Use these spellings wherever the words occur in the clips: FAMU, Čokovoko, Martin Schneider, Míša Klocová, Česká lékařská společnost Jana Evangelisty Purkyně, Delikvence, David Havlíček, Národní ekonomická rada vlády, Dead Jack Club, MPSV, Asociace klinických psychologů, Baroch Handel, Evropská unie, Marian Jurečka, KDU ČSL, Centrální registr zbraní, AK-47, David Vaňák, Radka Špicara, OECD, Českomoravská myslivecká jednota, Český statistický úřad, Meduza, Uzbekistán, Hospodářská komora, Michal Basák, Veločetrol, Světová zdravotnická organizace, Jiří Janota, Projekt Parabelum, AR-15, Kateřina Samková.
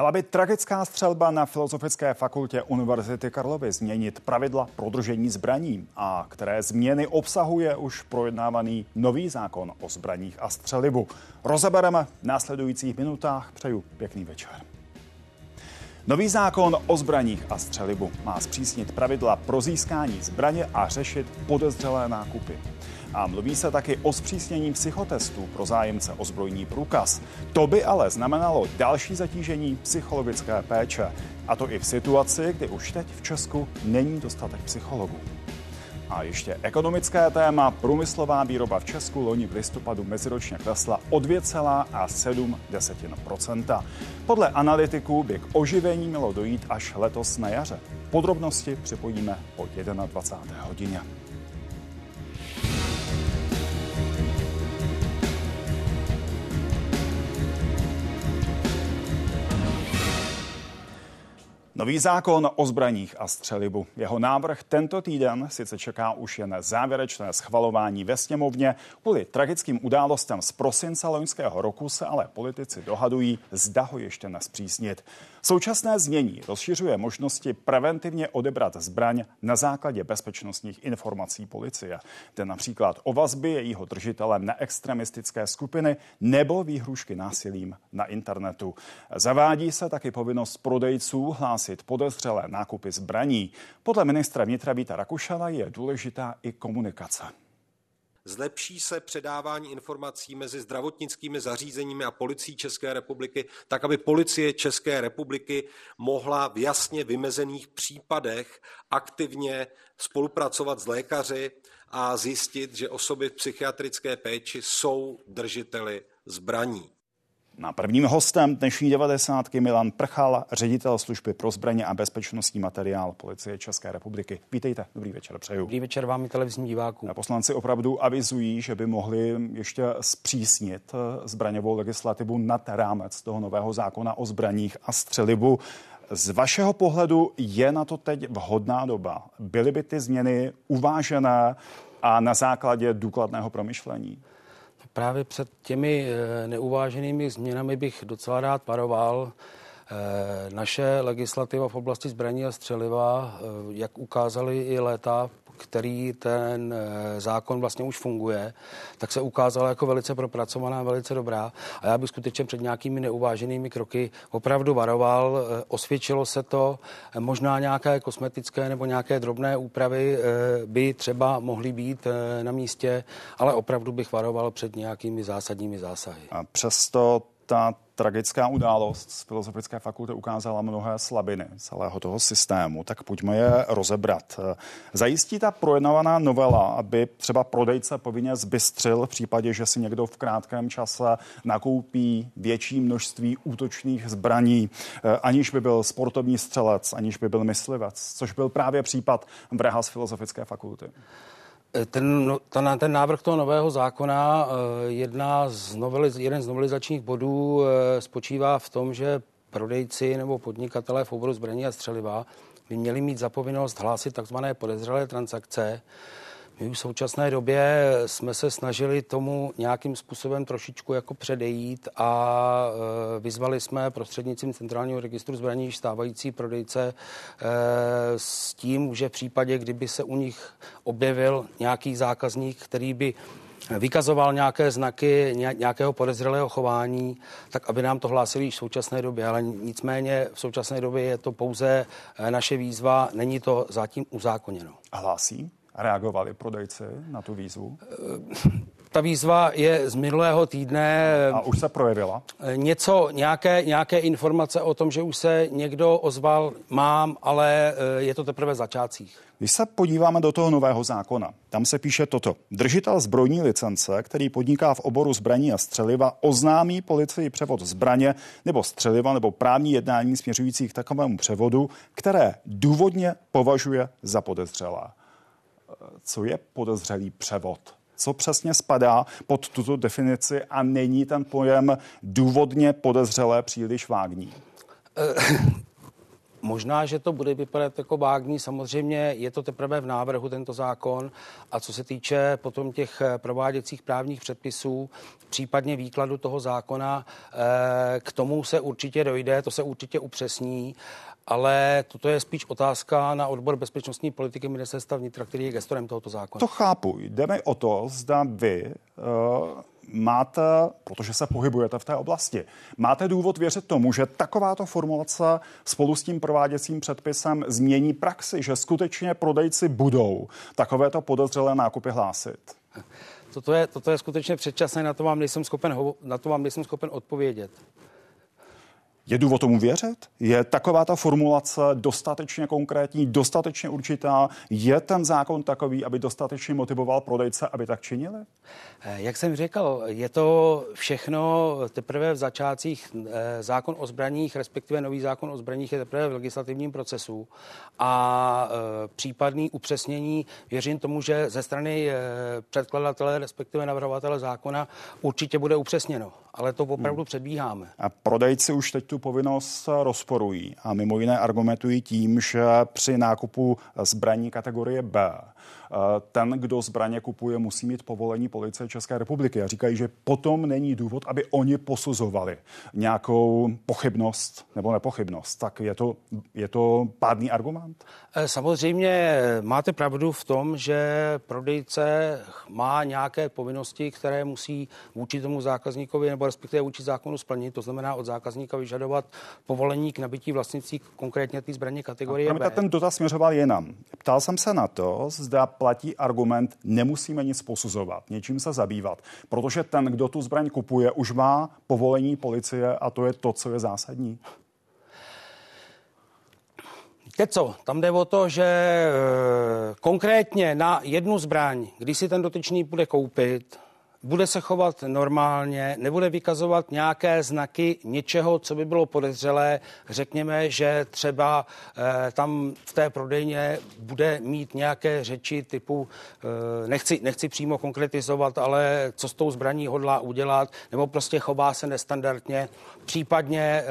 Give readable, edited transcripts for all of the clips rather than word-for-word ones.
Měla by tragická střelba na Filozofické fakultě Univerzity Karlovy změnit pravidla pro držení zbraní, a které změny obsahuje už projednávaný nový zákon o zbraních a střelivu. Rozebereme v následujících minutách. Přeju pěkný večer. Nový zákon o zbraních a střelivu má zpřísnit pravidla pro získání zbraně a řešit podezřelé nákupy. A mluví se taky o zpřísnění psychotestů pro zájemce o zbrojní průkaz. To by ale znamenalo další zatížení psychologické péče. A to i v situaci, kdy už teď v Česku není dostatek psychologů. A ještě ekonomické téma. Průmyslová výroba v Česku loni v listopadu meziročně klesla o 2,7%. Podle analytiků by k oživení mělo dojít až letos na jaře. Podrobnosti připojíme po 21. hodině. Nový zákon o zbraních a střelivu. Jeho návrh tento týden sice čeká už jen závěrečné schvalování ve sněmovně. Kvůli tragickým událostem z prosince loňského roku se ale politici dohadují, zda ho ještě nezpřísnit. Současné znění rozšiřuje možnosti preventivně odebrat zbraň na základě bezpečnostních informací policie. Jde například o vazby jejího držitele na extremistické skupiny nebo výhrůžky násilím na internetu. Zavádí se taky povinnost prodejců hlásit podezřelé nákupy zbraní. Podle ministra vnitra Víta Rakušana je důležitá i komunikace. Zlepší se předávání informací mezi zdravotnickými zařízeními a Policií České republiky, tak aby Policie České republiky mohla v jasně vymezených případech aktivně spolupracovat s lékaři a zjistit, že osoby v psychiatrické péči jsou držiteli zbraní. Na prvním hostem dnešní 90. Milan Prchala, ředitel služby pro zbraně a bezpečnostní materiál Policie České republiky. Vítejte, dobrý večer přeju. Dobrý večer vám i televizním divákům. Poslanci opravdu avizují, že by mohli ještě zpřísnit zbraňovou legislativu nad rámec toho nového zákona o zbraních a střelivu. Z vašeho pohledu je na to teď vhodná doba? Byly by ty změny uvážené a na základě důkladného promyšlení? Právě před těmi neuváženými změnami bych docela rád varoval. Naše legislativa v oblasti zbraní a střeliva, jak ukázaly i léta, který ten zákon vlastně už funguje, tak se ukázala jako velice propracovaná, velice dobrá. A já bych skutečně před nějakými neuváženými kroky opravdu varoval. Osvědčilo se to, možná nějaké kosmetické nebo nějaké drobné úpravy by třeba mohly být na místě, ale opravdu bych varoval před nějakými zásadními zásahy. A přesto ta tragická událost z Filozofické fakulty ukázala mnohé slabiny celého toho systému, tak pojďme je rozebrat. Zajistí ta projednávaná novela, aby třeba prodejce povinně zbystřil v případě, že si někdo v krátkém čase nakoupí větší množství útočných zbraní, aniž by byl sportovní střelec, aniž by byl myslivec, což byl právě případ vraha z Filozofické fakulty. Ten návrh toho nového zákona, jeden z novelizačních bodů spočívá v tom, že prodejci nebo podnikatelé v oboru zbraní a střeliva by měli mít zapovinnost hlásit takzvané podezřelé transakce. My už v současné době jsme se snažili tomu nějakým způsobem trošičku jako předejít a vyzvali jsme prostřednictvím Centrálního registru zbraní stávající prodejce s tím, že v případě, kdyby se u nich objevil nějaký zákazník, který by vykazoval nějaké znaky nějakého podezřelého chování, tak aby nám to hlásili již v současné době, ale nicméně v současné době je to pouze naše výzva, není to zatím uzákoněno. A hlásí? Reagovali prodejci na tu výzvu? Ta výzva je z minulého týdne. A už se projevila? Nějaké informace o tom, že už se někdo ozval, mám, ale je to teprve v začátcích. Když se podíváme do toho nového zákona, tam se píše toto. Držitel zbrojní licence, který podniká v oboru zbraní a střeliva, oznámí policii převod zbraně nebo střeliva nebo právní jednání směřující k takovému převodu, které důvodně považuje za podezřelé. Co je podezřelý převod? Co přesně spadá pod tuto definici a není ten pojem důvodně podezřelé příliš vágní? Možná, že to bude vypadat jako vágní, samozřejmě je to teprve v návrhu tento zákon a co se týče potom těch prováděcích právních předpisů, případně výkladu toho zákona, k tomu se určitě dojde, to se určitě upřesní, ale toto je spíš otázka na odbor bezpečnostní politiky Ministerstva vnitra, který je gestorem tohoto zákona. To chápu, jdeme o to, zda vy máte, protože se pohybujete v té oblasti, máte důvod věřit tomu, že takováto formulace spolu s tím prováděcím předpisem změní praxi, že skutečně prodejci budou takovéto podezřelé nákupy hlásit? Toto je skutečně předčasné, na to vám nejsem schopen odpovědět. Je důvod tomu věřit? Je taková ta formulace dostatečně konkrétní, dostatečně určitá? Je ten zákon takový, aby dostatečně motivoval prodejce, aby tak činili? Jak jsem řekl, je to všechno teprve v začátcích. Zákon o zbraních, respektive nový zákon o zbraních je teprve v legislativním procesu a případný upřesnění, věřím tomu, že ze strany předkladatele, respektive navrhovatele zákona určitě bude upřesněno, ale to opravdu předbíháme. A prodejci už teď tu povinnost rozporují a mimo jiné argumentují tím, že při nákupu zbraní kategorie B ten, kdo zbraně kupuje, musí mít povolení Policie České republiky a říkají, že potom není důvod, aby oni posuzovali nějakou pochybnost nebo nepochybnost. Tak je to pádný argument? Samozřejmě máte pravdu v tom, že prodejce má nějaké povinnosti, které musí vůči tomu zákazníkovi nebo respektive vůči zákonu splnit, to znamená od zákazníka vyžadovat povolení k nabití vlastnictví konkrétně té zbraně kategorie B. Ten dotaz směřoval jinam. Ptal jsem se na to, zda platí argument, nemusíme nic posuzovat, něčím se zabývat, protože ten, kdo tu zbraň kupuje, už má povolení policie a to je to, co je zásadní. Tam jde o to, že konkrétně na jednu zbraň, když si ten dotyčný bude koupit, bude se chovat normálně, nebude vykazovat nějaké znaky něčeho, co by bylo podezřelé. Řekněme, že třeba tam v té prodejně bude mít nějaké řeči typu nechci přímo konkretizovat, ale co s tou zbraní hodlá udělat, nebo prostě chová se nestandardně, případně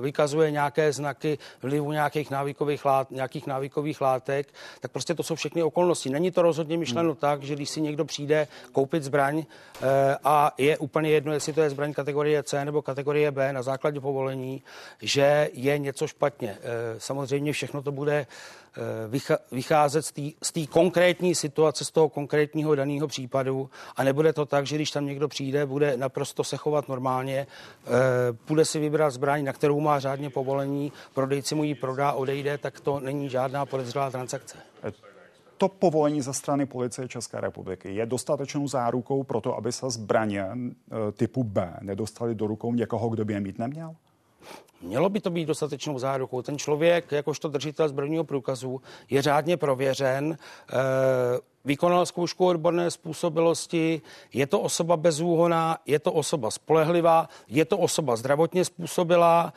vykazuje nějaké znaky vlivu nějakých návykových látek, tak prostě to jsou všechny okolnosti. Není to rozhodně myšleno tak, že když si někdo přijde koupit zbraň a je úplně jedno, jestli to je zbraň kategorie C nebo kategorie B na základě povolení, že je něco špatně. Samozřejmě všechno to bude vycházet z té konkrétní situace, z toho konkrétního daného případu a nebude to tak, že když tam někdo přijde, bude naprosto se chovat normálně, bude si vybrat zbraň, na kterou má řádně povolení, prodejci mu ji prodá, odejde, tak to není žádná podezřelá transakce. To povolení ze strany Policie České republiky je dostatečnou zárukou pro to, aby se zbraně typu B nedostaly do rukou někoho, kdo by je mít neměl? Mělo by to být dostatečnou zárukou. Ten člověk, jakožto držitel zbrojního průkazu, je řádně prověřen, vykonal zkoušku odborné způsobilosti, je to osoba bezúhonná, je to osoba spolehlivá, je to osoba zdravotně způsobilá,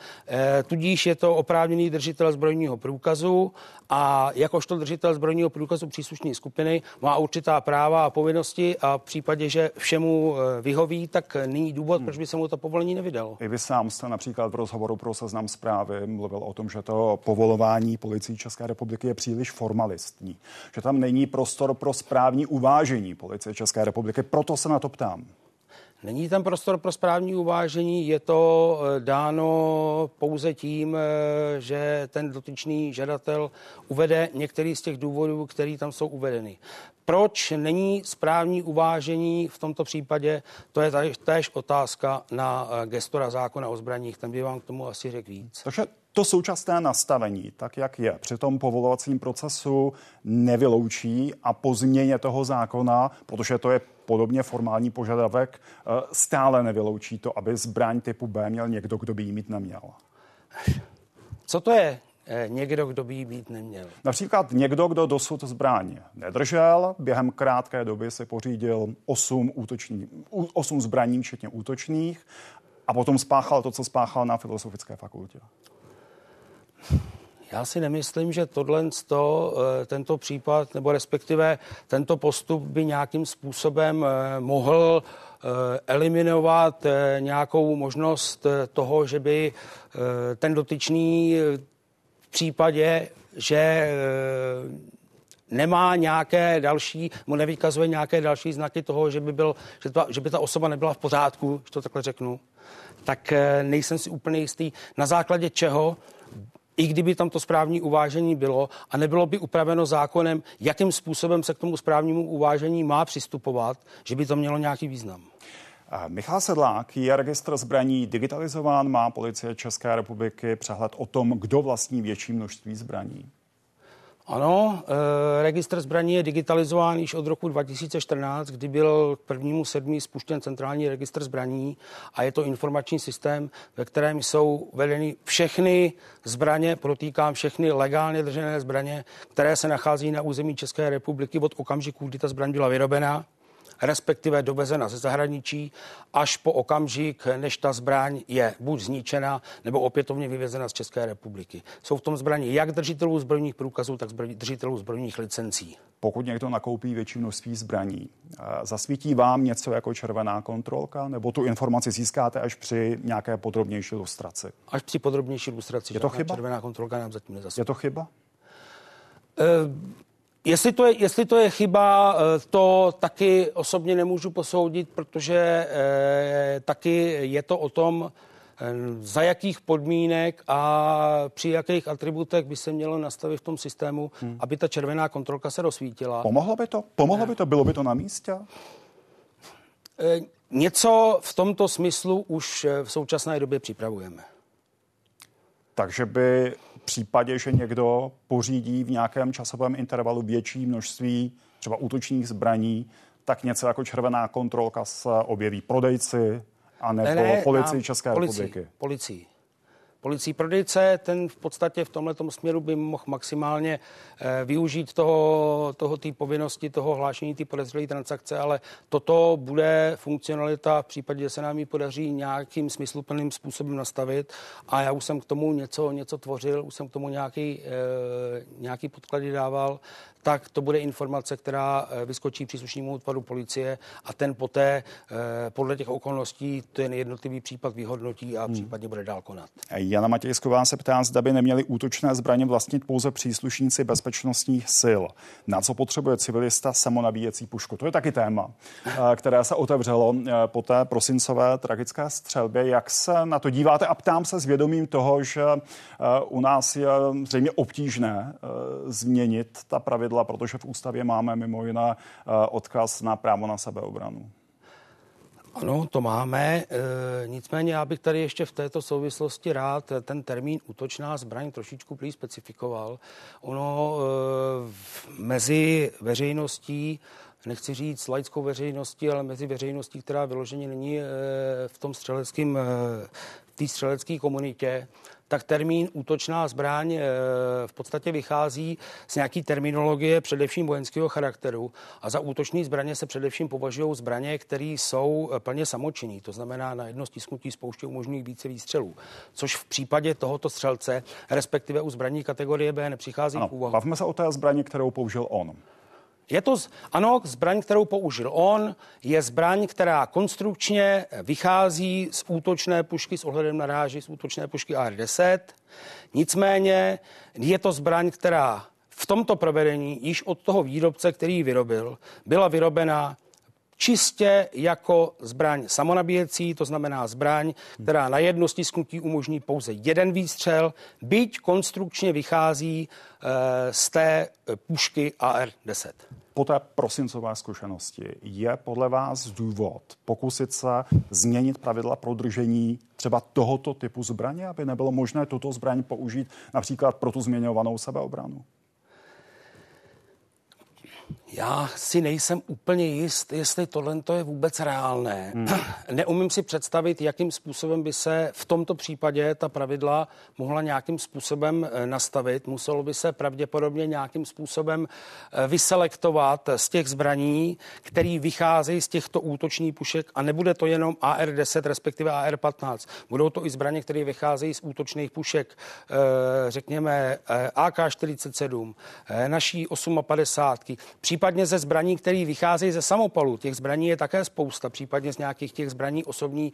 tudíž je to oprávněný držitel zbrojního průkazu a jakožto držitel zbrojního průkazu příslušné skupiny má určitá práva a povinnosti a v případě, že všemu vyhoví, tak není důvod, proč by se mu to povolení nevydalo. I vy sám jste například v rozhovoru pro Seznam Zprávy mluvil o tom, že to povolování Policií České republiky je příliš formalistní, že tam není prostor pro správní uvážení Policie České republiky. Proto se na to ptám. Není tam prostor pro správní uvážení, je to dáno pouze tím, že ten dotyčný žadatel uvede některý z těch důvodů, který tam jsou uvedeny. Proč není správní uvážení v tomto případě, to je též otázka na gestora zákona o zbraních, ten by vám k tomu asi řekl víc. Takže to současné nastavení, tak jak je, při tom povolovacím procesu nevyloučí a po změně toho zákona, protože to je podobně formální požadavek, stále nevyloučí to, aby zbraň typu B měl někdo, kdo by jí mít neměl. Co to je někdo, kdo by jí mít neměl? Například někdo, kdo dosud zbraň nedržel, během krátké doby si pořídil 8 zbraní, včetně útočných, a potom spáchal to, co spáchal na Filozofické fakultě. Já si nemyslím, že tento případ nebo respektive tento postup by nějakým způsobem mohl eliminovat nějakou možnost toho, že by ten dotyčný v případě, že nemá nějaké další, mu nevykazuje nějaké další znaky toho, že by ta osoba nebyla v pořádku, že to takhle řeknu, tak nejsem si úplně jistý, na základě čeho, i kdyby tam to správní uvážení bylo a nebylo by upraveno zákonem, jakým způsobem se k tomu správnímu uvážení má přistupovat, že by to mělo nějaký význam. Michal Sedlák, je registr zbraní digitalizován? Má Policie České republiky přehled o tom, kdo vlastní větší množství zbraní? Ano, registr zbraní je digitalizován již od roku 2014, kdy byl k 1.7. spuštěn Centrální registr zbraní a je to informační systém, ve kterém jsou vedeny všechny zbraně, protýkám všechny legálně držené zbraně, které se nachází na území České republiky od okamžiku, kdy ta zbraň byla vyrobena, respektive dovezena ze zahraničí, až po okamžik, než ta zbraň je buď zničena, nebo opětovně vyvezena z České republiky. Jsou v tom zbraně jak držitelů zbrojních průkazů, tak držitelů zbrojních licencí. Pokud někdo nakoupí větší množství zbraní, zasvítí vám něco jako červená kontrolka, nebo tu informaci získáte až při nějaké podrobnější lustraci? Až při podrobnější lustraci. Je to chyba? Červená kontrolka nám zatím nezasvítí. Je to chyba? Jestli to je chyba, to taky osobně nemůžu posoudit, protože taky je to o tom, za jakých podmínek a při jakých atributech by se mělo nastavit v tom systému, aby ta červená kontrolka se rozsvítila. Pomohlo by to? Bylo by to na místě? Něco v tomto smyslu už v současné době připravujeme. Takže by v případě, že někdo pořídí v nějakém časovém intervalu větší množství třeba útočných zbraní, tak něco jako červená kontrolka se objeví prodejci anebo Policii České republiky. Policii prodejce, ten v podstatě v tomhletom směru by mohl maximálně využít toho té povinnosti, toho hlášení té podezřelé transakce, ale toto bude funkcionalita v případě, že se nám ji podaří nějakým smysluplným způsobem nastavit a já už jsem k tomu něco tvořil, už jsem k tomu nějaký podklady dával, tak to bude informace, která vyskočí příslušnímu útvaru policie a ten poté podle těch okolností ten jednotlivý případ vyhodnotí a případně bude dál konat. Jana Matějsková se ptá, zda by neměli útočné zbraně vlastnit pouze příslušníci bezpečnostních sil. Na co potřebuje civilista samonabíjecí pušku? To je taky téma, které se otevřelo po té prosincové tragické střelbě. Jak se na to díváte? A ptám se s vědomím toho, že u nás je zřejmě obtížné změnit ta pravidla, protože v ústavě máme mimo jiné odkaz na právo na sebeobranu. Ano, to máme, nicméně já bych tady ještě v této souvislosti rád ten termín útočná zbraň trošičku plně specifikoval. Ono mezi veřejností, nechci říct laickou veřejností, ale mezi veřejností, která vyloženě není v tom střelecké komunitě, tak termín útočná zbraň v podstatě vychází z nějaký terminologie především vojenského charakteru a za útoční zbraně se především považují zbraně, které jsou plně samočinné, to znamená na jedno stisknutí spouštějí možných více výstřelů, což v případě tohoto střelce, respektive u zbraní kategorie B nepřichází v úvahu. Bavme se o té zbraně, kterou použil on. Zbraň, kterou použil on, je zbraň, která konstrukčně vychází z útočné pušky s ohledem na ráži, z útočné pušky AR-10. Nicméně je to zbraň, která v tomto provedení již od toho výrobce, který ji vyrobil, byla vyrobena čistě jako zbraň samonabíjecí, to znamená zbraň, která na jedno stisknutí umožní pouze jeden výstřel, byť konstrukčně vychází z té pušky AR-10. Po té prosincové zkušenosti je podle vás důvod pokusit se změnit pravidla pro držení třeba tohoto typu zbraně, aby nebylo možné tuto zbraň použít například pro tu změňovanou sebeobranu? Já si nejsem úplně jist, jestli tohle je vůbec reálné. Neumím si představit, jakým způsobem by se v tomto případě ta pravidla mohla nějakým způsobem nastavit. Muselo by se pravděpodobně nějakým způsobem vyselektovat z těch zbraní, které vycházejí z těchto útočných pušek, a nebude to jenom AR-10, respektive AR-15. Budou to i zbraně, které vycházejí z útočných pušek, řekněme AK-47, naší 58. Případně ze zbraní, které vycházejí ze samopalu. Těch zbraní je také spousta, případně z nějakých těch zbraní osobní,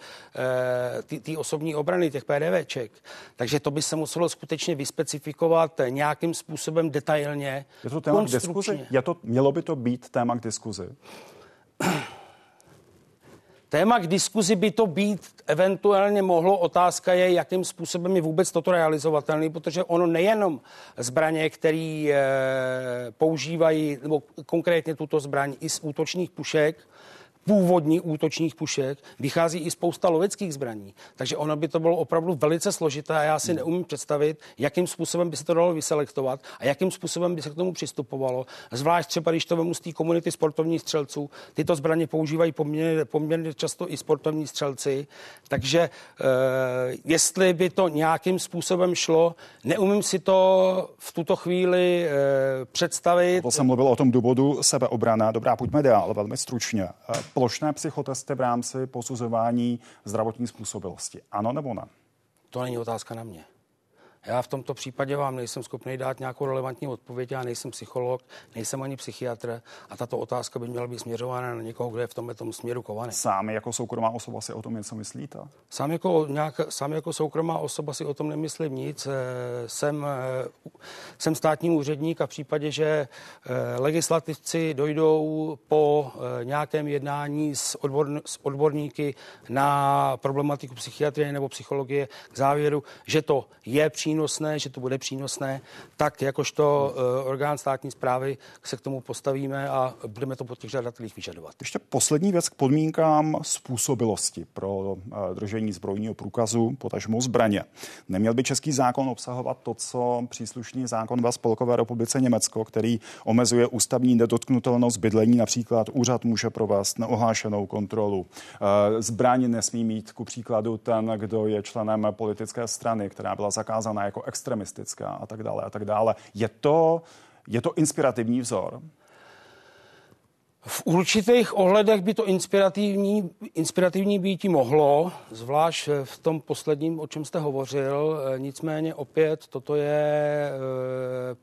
ty osobní obrany, těch PDVček. Takže to by se muselo skutečně vyspecifikovat nějakým způsobem detailně. Je to téma k diskuzi? Mělo by to být téma k diskuzi? Téma k diskuzi by to být eventuálně mohlo. Otázka je, jakým způsobem je vůbec toto realizovatelné, protože ono nejenom zbraně, které používají, nebo konkrétně tuto zbraň i z útočných pušek, původní útočních pušek, vychází i spousta loveckých zbraní. Takže ono by to bylo opravdu velice složité a já si neumím představit, jakým způsobem by se to dalo vyselektovat a jakým způsobem by se k tomu přistupovalo. Zvlášť třeba, když to vemu z té komunity sportovních střelců, tyto zbraně používají poměrně často i sportovní střelci, takže jestli by to nějakým způsobem šlo, neumím si to v tuto chvíli představit. To jsem mluvil o tom důvodu sebeobrana. Dobrá, pojďme dál, velmi stručně. Plošné psychotesty v rámci posuzování zdravotní způsobilosti. Ano nebo ne? To není otázka na mě. Já v tomto případě vám nejsem schopný dát nějakou relevantní odpověď. Já nejsem psycholog, nejsem ani psychiatr a tato otázka by měla být směřována na někoho, kdo je v tomhle tom směru kovaný. Sám jako soukromá osoba si o tom něco myslíte? Sám jako soukromá osoba si o tom nemyslím nic. Jsem státní úředník a v případě, že legislativci dojdou po nějakém jednání s odborníky na problematiku psychiatrie nebo psychologie k závěru, že to je přínosné, že to bude přínosné, tak jakožto orgán státní správy se k tomu postavíme a budeme to po těch žadatelích vyžadovat. Ještě poslední věc k podmínkám způsobilosti pro držení zbrojního průkazu, potažmo zbraně. Neměl by český zákon obsahovat to, co příslušný zákon ve Spolkové republice Německo, který omezuje ústavní nedotknutelnost bydlení, například úřad může provést neohlášenou kontrolu. Zbraň nesmí mít ku příkladu ten, kdo je členem politické strany, která byla zakázána jako extremistická a tak dále a tak dále. Je to inspirativní vzor? V určitých ohledech by to inspirativní býti mohlo, zvlášť v tom posledním, o čem jste hovořil. Nicméně opět toto je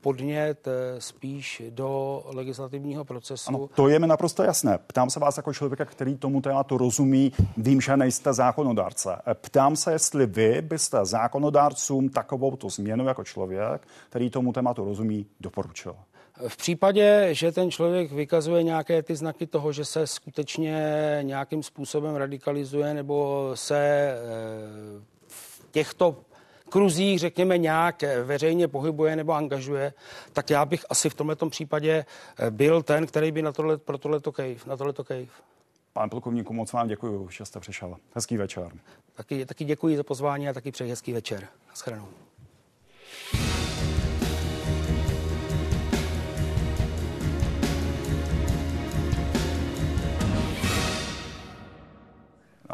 podnět spíš do legislativního procesu. Ano, to je mi naprosto jasné. Ptám se vás jako člověka, který tomu tématu rozumí. Vím, že nejste zákonodárce. Ptám se, jestli vy byste zákonodárcům takovouto změnu jako člověk, který tomu tématu rozumí, doporučil. V případě, že ten člověk vykazuje nějaké ty znaky toho, že se skutečně nějakým způsobem radikalizuje nebo se v těchto kruzích, řekněme, nějak veřejně pohybuje nebo angažuje, tak já bych asi v tomto případě byl ten, který by na tohleto kejv. Pane plukovníku, moc vám děkuji, že jste přišel. Hezký večer. Taky děkuji za pozvání a taky přeji hezký večer. Naschledanou.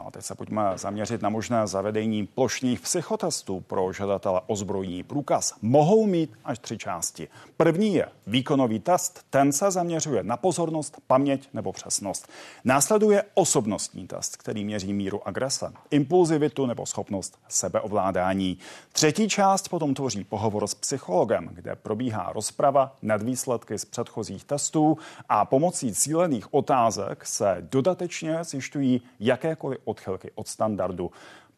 A teď se pojďme zaměřit na možné zavedení plošných psychotestů pro žadatele o zbrojní průkaz. Mohou mít až 3 části. První je výkonový test, ten se zaměřuje na pozornost, paměť nebo přesnost. Následuje osobnostní test, který měří míru agrese, impulzivitu nebo schopnost sebeovládání. Třetí část potom tvoří pohovor s psychologem, kde probíhá rozprava nad výsledky z předchozích testů a pomocí cílených otázek se dodatečně zjišťují jakékoliv odchylky od standardu.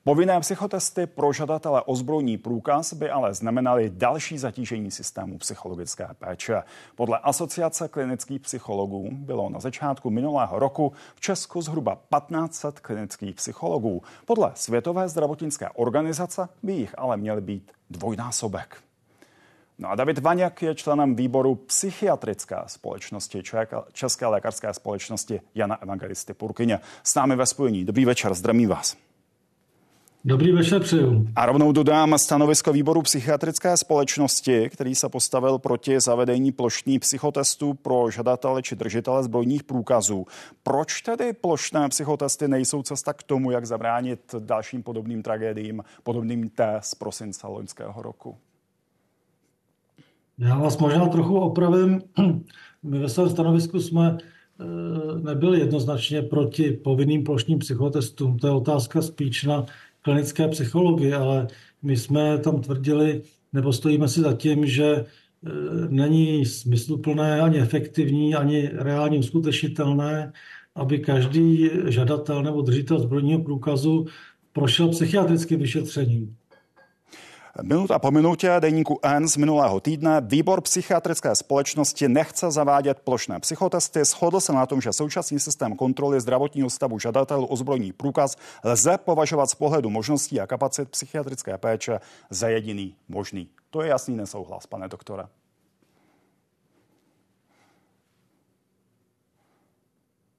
Povinné psychotesty pro žadatele o zbrojní průkaz by ale znamenaly další zatížení systému psychologické péče. Podle Asociace klinických psychologů bylo na začátku minulého roku v Česku zhruba 1500 klinických psychologů. Podle Světové zdravotnické organizace by jich ale měl být dvojnásobek. No a David Vaňák je členem výboru psychiatrické společnosti České lékařské společnosti Jana Evangelisty Purkyně. S námi ve spojení. Dobrý večer, zdravím vás. Dobrý večer přeju. A rovnou dodám stanovisko výboru psychiatrické společnosti, který se postavil proti zavedení plošných psychotestů pro žadatele či držitele zbrojních průkazů. Proč tedy plošné psychotesty nejsou cesta k tomu, jak zabránit dalším podobným tragédiím, podobným té z prosince loňského roku? Já vás možná trochu opravím. My ve svém stanovisku jsme nebyli jednoznačně proti povinným plošným psychotestům. To je otázka spíš na klinické psychologii, ale my jsme tam tvrdili, nebo stojíme si za tím, že není smysluplné, ani efektivní, ani reálně uskutečnitelné, aby každý žadatel nebo držitel zbrojního průkazu prošel psychiatrickým vyšetřením. Minuta po minutě deníku N z minulého týdne. Výbor psychiatrické společnosti nechce zavádět plošné psychotesty. Shodl se na tom, že současný systém kontroly zdravotního stavu žadatelů o zbrojní průkaz lze považovat z pohledu možností a kapacit psychiatrické péče za jediný možný. To je jasný nesouhlas, pane doktore.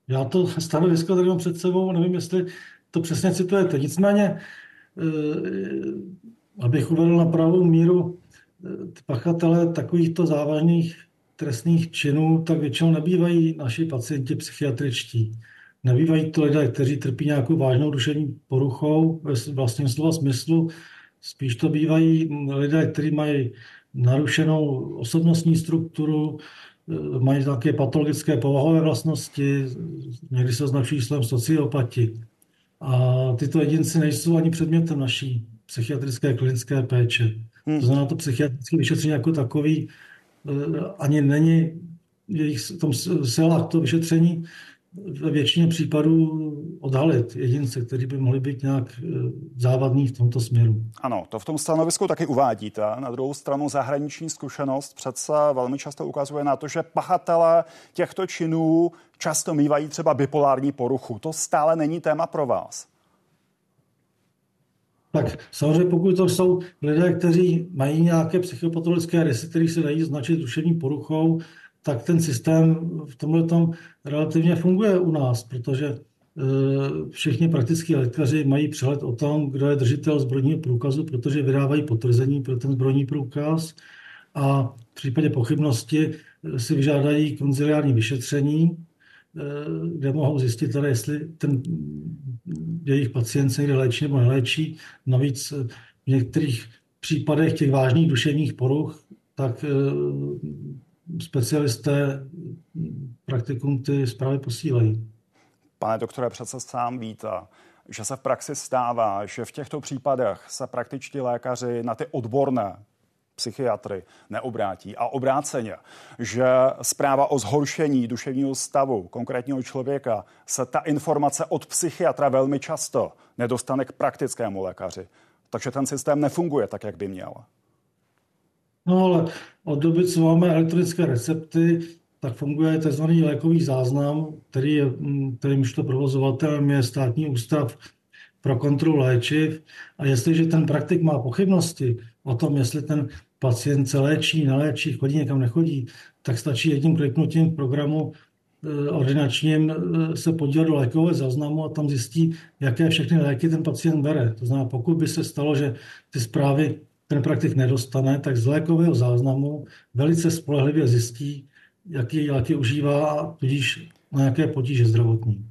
Já to stanovisko tady mám před sebou, nevím, jestli to přesně citujete. Nicméně abych uvedl na pravou míru, pachatelé takovýchto závažných trestných činů tak většinou nebývají naši pacienti psychiatričtí. Nebývají to lidé, kteří trpí nějakou vážnou duševní poruchou ve vlastním slova smyslu. Spíš to bývají lidé, kteří mají narušenou osobnostní strukturu, mají nějaké patologické povahové vlastnosti, někdy se označují slovem sociopati. A tyto jedinci nejsou ani předmětem naší psychiatrické klinické péče. To znamená, to psychiatrické vyšetření jako takový ani není jejich tom silách to vyšetření ve většině případů odhalit jedince, kteří by mohli být nějak závadní v tomto směru. Ano, to v tom stanovisku taky uvádíte. Na druhou stranu zahraniční zkušenost přece velmi často ukazuje na to, že pachatelé těchto činů často mývají třeba bipolární poruchu. To stále není téma pro vás. Tak samozřejmě, pokud to jsou lidé, kteří mají nějaké psychopatologické rysy, které se dají značit duševní poruchou, tak ten systém v tomhle tom relativně funguje u nás, protože všichni praktický lékaři mají přehled o tom, kdo je držitel zbrojního průkazu, protože vydávají potvrzení pro ten zbrojní průkaz a v případě pochybnosti si vyžádají konziliární vyšetření, kde mohou zjistit, teda, jestli ten jejich pacient se někde léčí nebo neléčí. Navíc v některých případech těch vážných duševních poruch, tak specialisté praktikům ty zprávy posílají. Pane doktore, přece sám víte, že se v praxi stává, že v těchto případech se praktičtí lékaři na ty odborné psychiatry neobrátí a obráceně, že zpráva o zhoršení duševního stavu konkrétního člověka se ta informace od psychiatra velmi často nedostane k praktickému lékaři. Takže ten systém nefunguje tak, jak by měl. No ale od doby, co máme elektronické recepty, tak funguje tzv. Lékový záznam, kterýmž to provozovatelem je Státní ústav pro kontrolu léčiv. A jestliže ten praktik má pochybnosti o tom, jestli ten pacient se léčí, neléčí, chodí někam, nechodí, tak stačí jedním kliknutím v programu ordinačním se podívat do lékového záznamu a tam zjistí, jaké všechny léky ten pacient bere. To znamená, pokud by se stalo, že ty zprávy ten praktik nedostane, tak z lékového záznamu velice spolehlivě zjistí, jaký léky užívá a tudíž na jaké potíže zdravotní.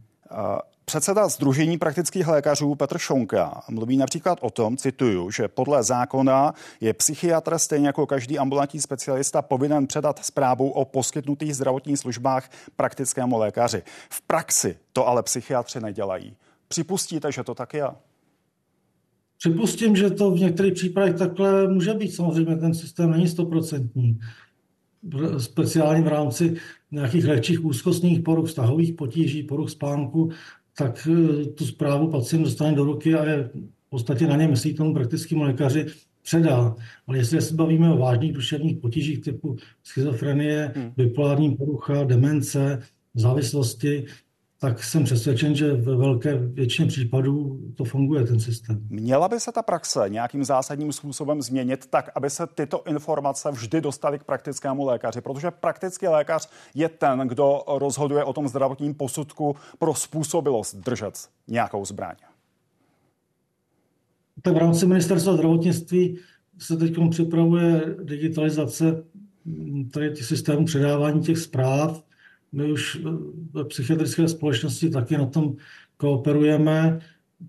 Předseda Sdružení praktických lékařů Petr Šonka mluví například o tom, cituju, že podle zákona je psychiatr stejně jako každý ambulantní specialista povinen předat zprávu o poskytnutých zdravotních službách praktickému lékaři. V praxi to ale psychiatři nedělají. Připustíte, že to tak je? Připustím, že to v některých případech takhle může být. Samozřejmě ten systém není 100%. Speciálně v rámci nějakých lehčích úzkostních poruch, vztahových potíží, poruch spánku, tak tu zprávu pacient dostane do ruky a je v podstatě na něm, jestli tomu praktickému lékaři předá. Ale jestli se bavíme o vážných duševních potížích typu schizofrenie, bipolární porucha, demence, závislosti, tak jsem přesvědčen, že ve velké většině případů to funguje, ten systém. Měla by se ta praxe nějakým zásadním způsobem změnit tak, aby se tyto informace vždy dostaly k praktickému lékaři, protože praktický lékař je ten, kdo rozhoduje o tom zdravotním posudku pro způsobilost držet nějakou zbraň. Tak v rámci ministerstva zdravotnictví se teď připravuje digitalizace tady těch systémů předávání těch zpráv. My už ve psychiatrické společnosti taky na tom kooperujeme,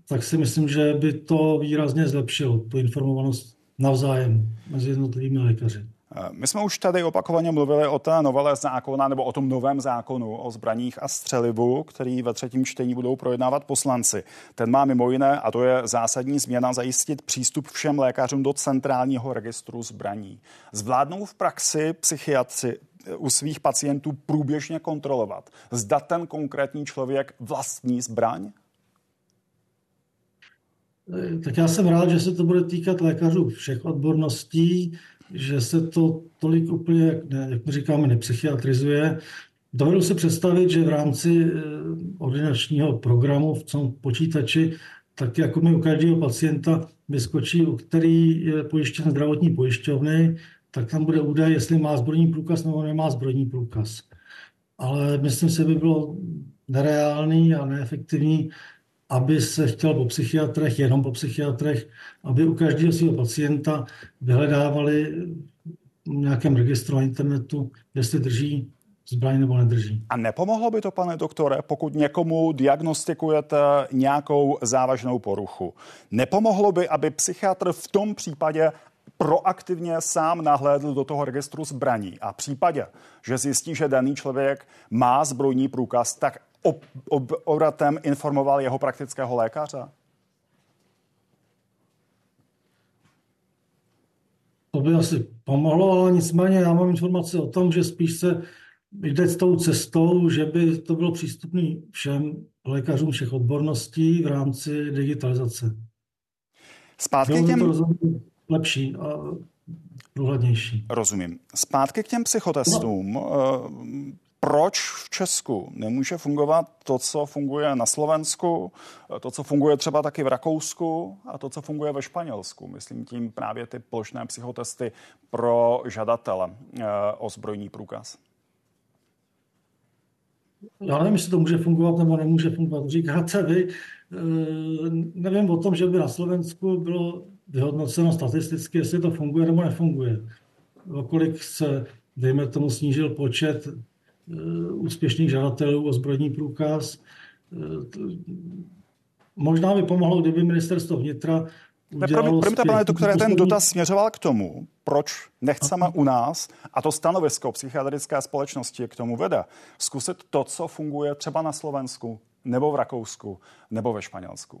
tak si myslím, že by to výrazně zlepšilo, tu informovanost navzájem mezi jednotlivými lékaři. My jsme už tady opakovaně mluvili o té novele zákona nebo o tom novém zákonu o zbraních a střelivu, který ve třetím čtení budou projednávat poslanci. Ten má mimo jiné, a to je zásadní změna, zajistit přístup všem lékařům do centrálního registru zbraní. Zvládnou v praxi psychiatři u svých pacientů průběžně kontrolovat, zda ten konkrétní člověk vlastní zbraň? Tak já jsem rád, že se to bude týkat lékařů všech odborností, že se to tolik úplně, jak my říkáme, nepsychiatrizuje. Dovedu se představit, že v rámci ordinačního programu v tom počítači, tak jako mi u každého pacienta vyskočí, u který je pojištěn zdravotní pojišťovny, tak tam bude údaj, jestli má zbrojní průkaz nebo nemá zbrojní průkaz. Ale myslím si, by bylo nereálný a neefektivní, aby se chtěl jenom po psychiatrech, aby u každého svého pacienta vyhledávali v nějakém registru na internetu, jestli drží zbraň nebo nedrží. A nepomohlo by to, pane doktore, pokud někomu diagnostikujete nějakou závažnou poruchu? Nepomohlo by, aby psychiatr v tom případě proaktivně sám nahlédl do toho registru zbraní a v případě, že zjistí, že daný člověk má zbrojní průkaz, tak obratem informoval jeho praktického lékaře? To by asi pomohlo, ale nicméně já mám informace o tom, že spíš se jde s tou cestou, že by to bylo přístupné všem lékařům všech odborností v rámci digitalizace. Zpátky lepší a důhlednější. Rozumím. Zpátky k těm psychotestům. Proč v Česku nemůže fungovat to, co funguje na Slovensku, to, co funguje třeba taky v Rakousku a to, co funguje ve Španělsku? Myslím tím právě ty plošné psychotesty pro žadatele o zbrojní průkaz. Já nevím, jestli to může fungovat nebo nemůže fungovat. Říkáte vy, nevím o tom, že by na Slovensku bylo vyhodnoceno statisticky, jestli to funguje nebo nefunguje. Kolik se, dejme tomu, snížil počet úspěšných žadatelů o zbrojní průkaz. Možná by pomohlo, kdyby ministerstvo vnitra udělalo... Promiňte, pane doktore, ten dotaz směřoval k tomu, proč nechceme u nás, a to stanovisko psychiatrické společnosti k tomu vede, zkusit to, co funguje třeba na Slovensku, nebo v Rakousku, nebo ve Španělsku.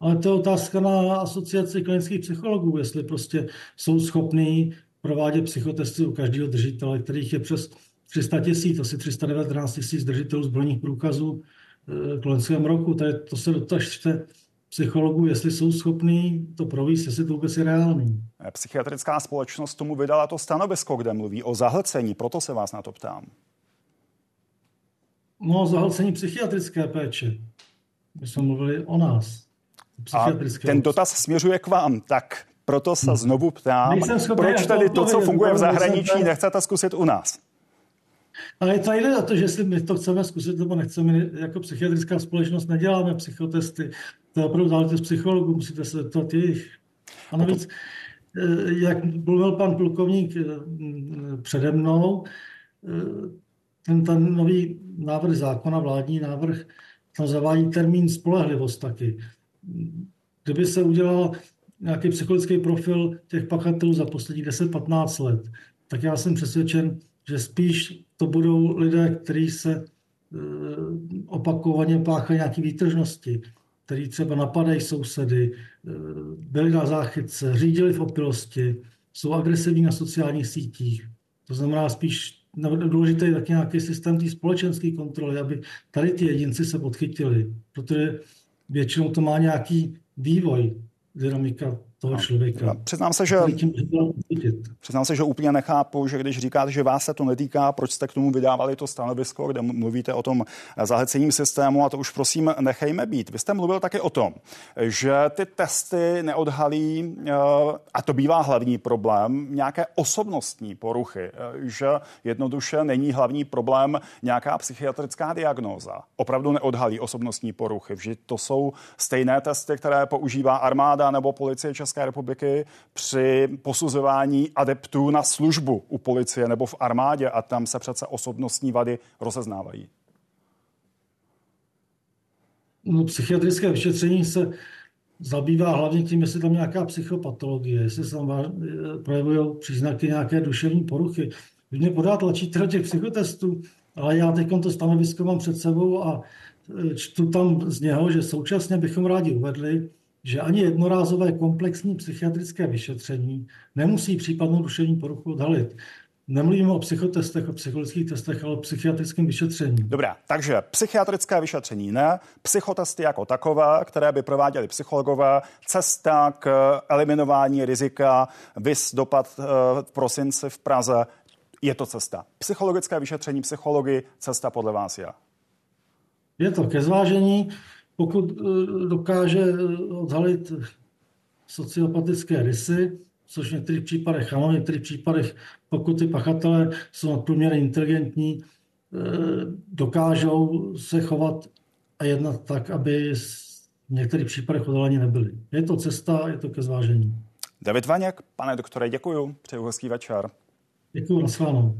Ale to je otázka na Asociaci klinických psychologů, jestli prostě jsou schopní provádět psychotesty u každého držitele, kterých je přes 300 000, asi 319 000 držitelů zbrojních průkazů k loňskému roku. Tady to se dotažte psychologů, jestli jsou schopní to provést, jestli to vůbec je reálný. Psychiatrická společnost tomu vydala to stanovisko, kde mluví o zahlcení, proto se vás na to ptám. No, zahlcení psychiatrické péče. My jsme mluvili o nás. A ten dotaz směřuje k vám, tak proto se znovu ptám, proč tady to, co funguje v zahraničí, nechcete zkusit u nás? Ale to jde o to, že jestli my to chceme zkusit nebo nechceme, jako psychiatrická společnost neděláme psychotesty. To je opravdu záležitost psychologů, musíte se zeptat jejich. A navíc, jak mluvil pan plukovník přede mnou, ten nový návrh zákona, vládní návrh, tam zavádí termín spolehlivost taky. Kdyby se udělal nějaký psychologický profil těch pachatelů za posledních 10-15 let, tak já jsem přesvědčen, že spíš to budou lidé, kteří se opakovaně páchají nějaké výtržnosti, kteří třeba napadají sousedy, byli na záchytce, řídili v opilosti, jsou agresivní na sociálních sítích. To znamená spíš důležitý je taky nějaký systém té společenské kontroly, aby tady ty jedinci se podchytili, protože většinou to má nějaký vývoj, dynamika toho člověka. Přiznám se, že úplně nechápu, že když říkáte, že vás se to netýká, proč jste k tomu vydávali to stanovisko, kde mluvíte o tom zahlcením systému, a to už prosím nechejme být. Vy jste mluvil také o tom, že ty testy neodhalí, a to bývá hlavní problém, nějaké osobnostní poruchy, že jednoduše není hlavní problém nějaká psychiatrická diagnóza. Opravdu neodhalí osobnostní poruchy, že to jsou stejné testy, které používá armáda nebo policie České republiky při posuzování adeptů na službu u policie nebo v armádě, a tam se přece osobnostní vady rozeznávají. No, psychiatrické vyšetření se zabývá hlavně tím, jestli tam nějaká psychopatologie, jestli se tam projevují příznaky nějaké duševní poruchy. Vy mě podáte tlačítko těch psychotestů, ale já teď to stanovisko mám před sebou a čtu tam z něho, že současně bychom rádi uvedli, že ani jednorázové komplexní psychiatrické vyšetření nemusí případnou duševní poruchu odhalit. Nemluvíme o psychotestech, o psychologických testech, ale o psychiatrickém vyšetření. Dobrá, takže psychiatrické vyšetření ne, psychotesty jako takové, které by prováděli psychologové, cesta k eliminování rizika, viz dopad v prosinci v Praze, je to cesta. Psychologické vyšetření, psychologi, cesta podle vás já. Je to ke zvážení, pokud dokáže odhalit sociopatické rysy, což v některých případech ano, v některých případech, pokud ty pachatelé jsou nadprůměrně inteligentní, dokážou se chovat a jednat tak, aby v některých případech odhaleni nebyli. Je to cesta, je to ke zvážení. David Vaňák, pane doktore, děkuju, přeju hezký večer. Děkuju, nashledanou.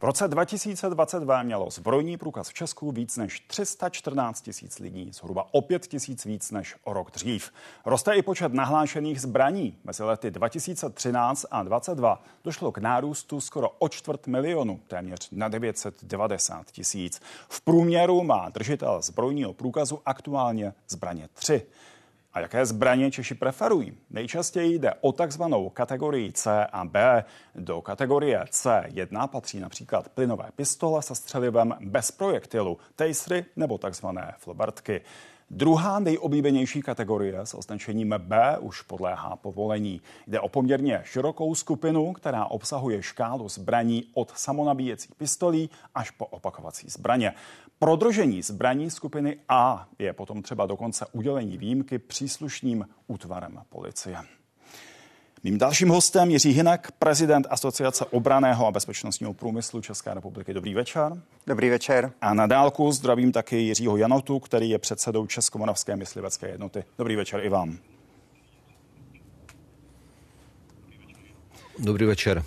V roce 2022 mělo zbrojní průkaz v Česku víc než 314 tisíc lidí, zhruba o 5 tisíc víc než o rok dřív. Roste i počet nahlášených zbraní. Mezi lety 2013 a 2022 došlo k nárůstu skoro o 250 000, téměř na 990 tisíc. V průměru má držitel zbrojního průkazu aktuálně zbraně 3. A jaké zbraně Češi preferují? Nejčastěji jde o takzvanou kategorii C a B. Do kategorie C1 patří například plynové pistole se střelivem bez projektilu, tasery nebo takzvané flobertky. Druhá nejoblíbenější kategorie s označením B už podléhá povolení. Jde o poměrně širokou skupinu, která obsahuje škálu zbraní od samonabíjecích pistolí až po opakovací zbraně. Pro držení zbraní skupiny A je potom třeba dokonce udělení výjimky příslušným útvarem policie. Mým dalším hostem Jiří Hynek, prezident Asociace obranného a bezpečnostního průmyslu České republiky. Dobrý večer. Dobrý večer. A na dálku zdravím taky Jiřího Janotu, který je předsedou Českomoravské myslivecké jednoty. Dobrý večer i vám. Dobrý večer.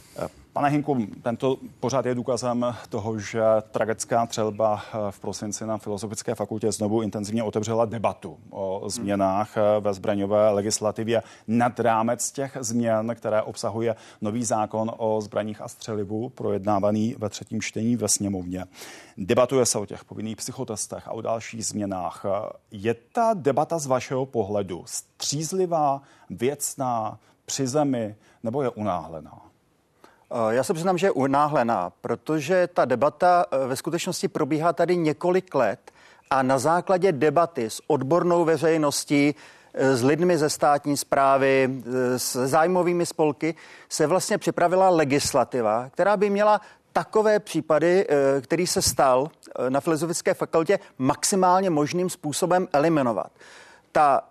Pane Hynku, tento pořád je důkazem toho, že tragická střelba v prosinci na Filozofické fakultě znovu intenzivně otevřela debatu o změnách ve zbraňové legislativě nad rámec těch změn, které obsahuje nový zákon o zbraních a střelivu, projednávaný ve třetím čtení ve sněmovně. Debatuje se o těch povinných psychotestech a o dalších změnách. Je ta debata z vašeho pohledu střízlivá, věcná, při zemi, nebo je unáhlená? Já se přiznám, že je unáhlená, protože ta debata ve skutečnosti probíhá tady několik let a na základě debaty s odbornou veřejností, s lidmi ze státní správy, s zájmovými spolky se vlastně připravila legislativa, která by měla takové případy, který se stal na Filozofické fakultě, maximálně možným způsobem eliminovat. Ta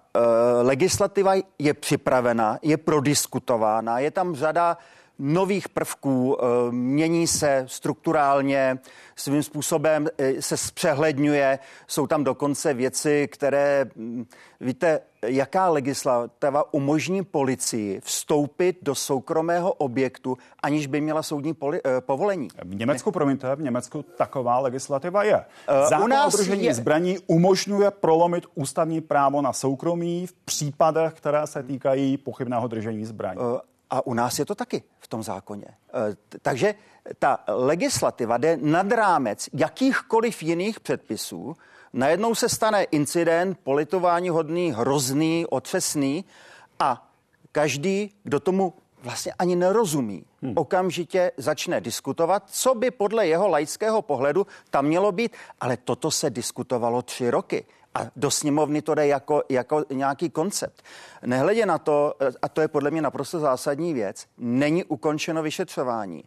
legislativa je připravena, je prodiskutována, je tam řada nových prvků, mění se strukturálně, svým způsobem se zpřehledňuje, jsou tam dokonce věci, které, víte, jaká legislativa umožní policii vstoupit do soukromého objektu, aniž by měla soudní povolení? V Německu, promiňte, v Německu taková legislativa je. Zákon o držení zbraní umožňuje prolomit ústavní právo na soukromí v případech, které se týkají pochybného držení zbraní. A u nás je to taky v tom zákoně. Takže ta legislativa jde nad rámec jakýchkoliv jiných předpisů. Najednou se stane incident, politováníhodný, hrozný, otřesný a každý, kdo tomu vlastně ani nerozumí. Okamžitě začne diskutovat, co by podle jeho laického pohledu tam mělo být, ale toto se diskutovalo 3 roky. A do sněmovny to jde jako nějaký koncept. Nehledě na to, a to je podle mě naprosto zásadní věc, není ukončeno vyšetřování.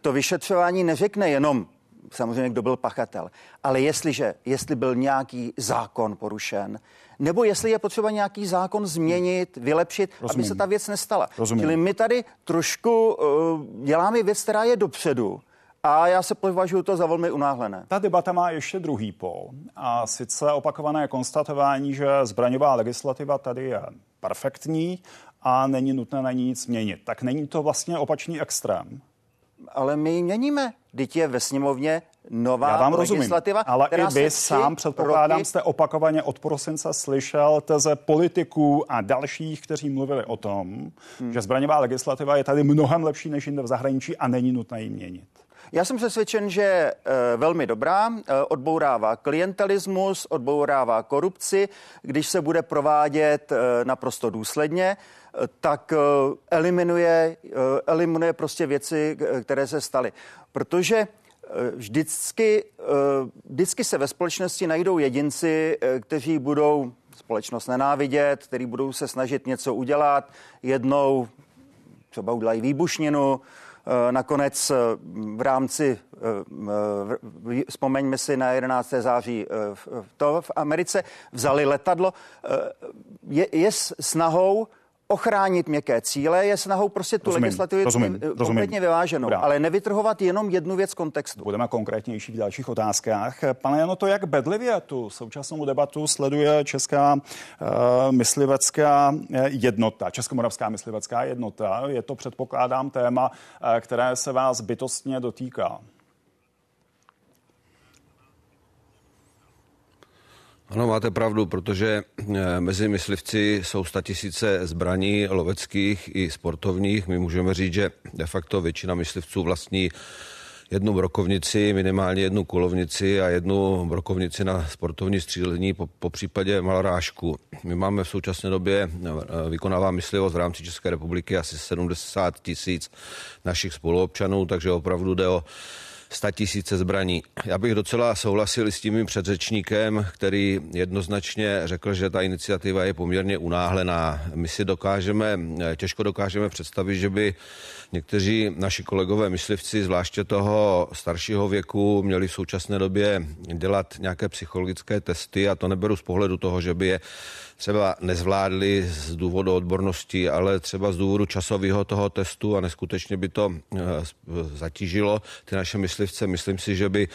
To vyšetřování neřekne jenom samozřejmě, kdo byl pachatel, ale jestli byl nějaký zákon porušen, nebo jestli je potřeba nějaký zákon změnit, vylepšit, Rozumím. Aby se ta věc nestala. Rozumím. Čili my tady trošku děláme věc, která je dopředu. A já se považuji to za velmi unáhlené. Ta debata má ještě druhý pól. A sice opakované konstatování, že zbraňová legislativa tady je perfektní a není nutné na ní nic měnit. Tak není to vlastně opačný extrém? Ale my ji měníme. Vždyť je ve sněmovně nová legislativa. Ale i vy sám, předpokládám, jste opakovaně od prosince slyšel teze politiků a dalších, kteří mluvili o tom, že zbraňová legislativa je tady mnohem lepší než jinde v zahraničí a není nutné ji měnit. Já jsem přesvědčen, že je velmi dobrá, odbourává klientelismus, odbourává korupci, když se bude provádět naprosto důsledně, tak eliminuje prostě věci, které se staly. Protože vždycky se ve společnosti najdou jedinci, kteří budou společnost nenávidět, kteří budou se snažit něco udělat, jednou třeba udělají výbušninu, nakonec v rámci, vzpomeňme si na 11. září v Americe, vzali letadlo, je snahou ochránit měkké cíle, je snahou prostě tu legislativu kompletně vyváženou, ale nevytrhovat jenom jednu věc kontextu. Budeme konkrétnější v dalších otázkách. Pane Janoto, jak bedlivě tu současnou debatu sleduje Česká myslivecká jednota, Českomoravská myslivecká jednota? Je to, předpokládám, téma, které se vás bytostně dotýká. Ano, máte pravdu, protože mezi myslivci jsou statisíce zbraní loveckých i sportovních. My můžeme říct, že de facto většina myslivců vlastní jednu brokovnici, minimálně jednu kulovnici a jednu brokovnici na sportovní střílení, po případě malorážku. My máme v současné době, vykonává myslivost v rámci České republiky asi 70 000 našich spoluobčanů, takže opravdu jde o 100 000 zbraní. Já bych docela souhlasil s tím mým předřečníkem, který jednoznačně řekl, že ta iniciativa je poměrně unáhlená. My si těžko dokážeme představit, že by někteří naši kolegové myslivci, zvláště toho staršího věku, měli v současné době dělat nějaké psychologické testy, a to neberu z pohledu toho, že by je třeba nezvládli z důvodu odbornosti, ale třeba z důvodu časového toho testu, a neskutečně by to zatížilo ty naše myslivce. Myslím si, že by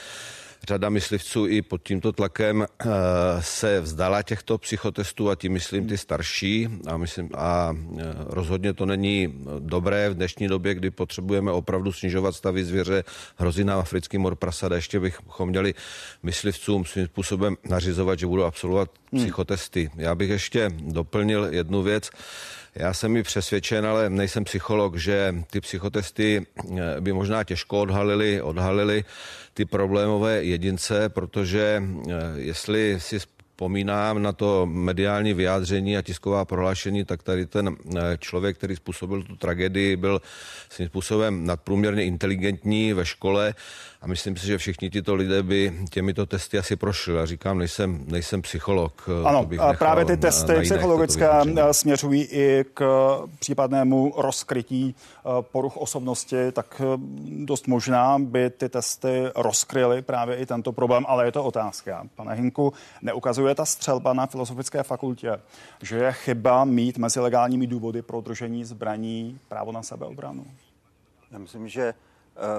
řada myslivců i pod tímto tlakem se vzdala těchto psychotestů, a tím myslím ty starší. A rozhodně to není dobré v dnešní době, kdy potřebujeme opravdu snižovat stavy zvěře, hrozí nám africký mor prasada. Ještě bychom měli myslivcům svým způsobem nařizovat, že budou absolvovat psychotesty. Já bych ještě doplnil jednu věc. Já jsem i přesvědčen, ale nejsem psycholog, že ty psychotesty by možná těžko odhalily ty problémové jedince, protože jestli si vzpomínám na to mediální vyjádření a tisková prohlášení, tak tady ten člověk, který způsobil tu tragédii, byl svým způsobem nadprůměrně inteligentní ve škole a myslím si, že všichni tito lidé by těmito testy asi prošli. A říkám, nejsem psycholog. Ano, právě ty testy psychologické směřují i k případnému rozkrytí poruch osobnosti, tak dost možná by ty testy rozkryly právě i tento problém, ale je to otázka. Pane Hynku, neukazuje ta střelba na Filozofické fakultě, že je chyba mít mezi legálními důvody pro držení zbraní právo na sebeobranu? Já myslím, že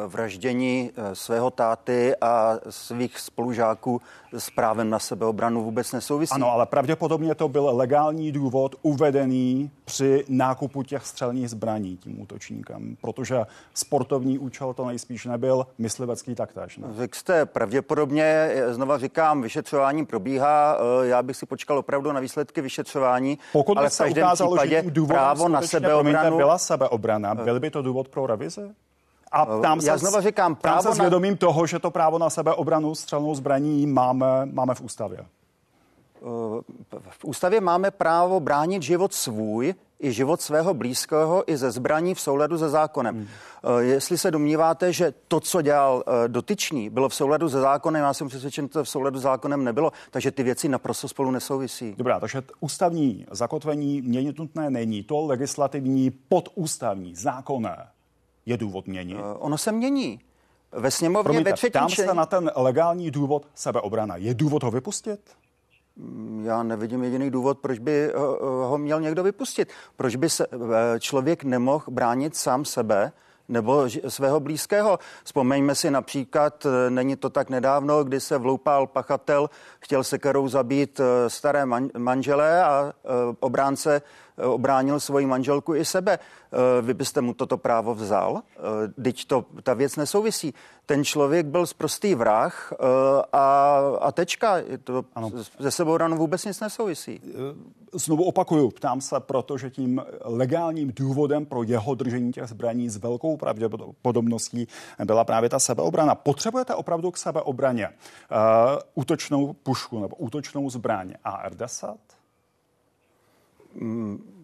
vraždění svého táty a svých spolužáků s právem na sebeobranu vůbec nesouvisí. Ano, ale pravděpodobně to byl legální důvod uvedený při nákupu těch střelných zbraní tím útočníkem, protože sportovní účel to nejspíš nebyl, myslivecký taktéž. Řekl jste pravděpodobně, znova říkám, vyšetřování probíhá, já bych si počkal opravdu na výsledky vyšetřování, pokud ale v každém případě právo na sebeobranu byla sebeobrana, byl by to důvod pro revizi? A tam se, já znova říkám, právo tam se svědomím toho, že to právo na sebeobranu střelnou zbraní máme v ústavě. V ústavě máme právo bránit život svůj, i život svého blízkého i ze zbraní v souladu se zákonem. Jestli se domníváte, že to, co dělal dotyčný, bylo v souladu se zákonem, já jsem přesvědčen, že to v souladu se zákonem nebylo, takže ty věci naprosto spolu nesouvisí. Dobrá, takže ústavní zakotvení měnit nutné není, to legislativní podústavní zákonné je důvod měnit. Ono se mění. Ve sněmovně ve třetím čtení. Ptám se na ten legální důvod sebeobrana. Je důvod ho vypustit? Já nevidím jediný důvod, proč by ho měl někdo vypustit. Proč by se člověk nemohl bránit sám sebe nebo svého blízkého. Vzpomeňme si například, není to tak nedávno, kdy se vloupal pachatel, chtěl sekerou zabít staré manžele a obránce obránil svoji manželku i sebe. Vy byste mu toto právo vzal? Vždyť ta věc nesouvisí. Ten člověk byl sprostý vrah a tečka. To ze sebeobranou vůbec nic nesouvisí. Znovu opakuju, ptám se, protože tím legálním důvodem pro jeho držení těch zbraní s velkou pravděpodobností byla právě ta sebeobrana. Potřebujete opravdu k sebeobraně útočnou pušku nebo útočnou zbraň AR-10?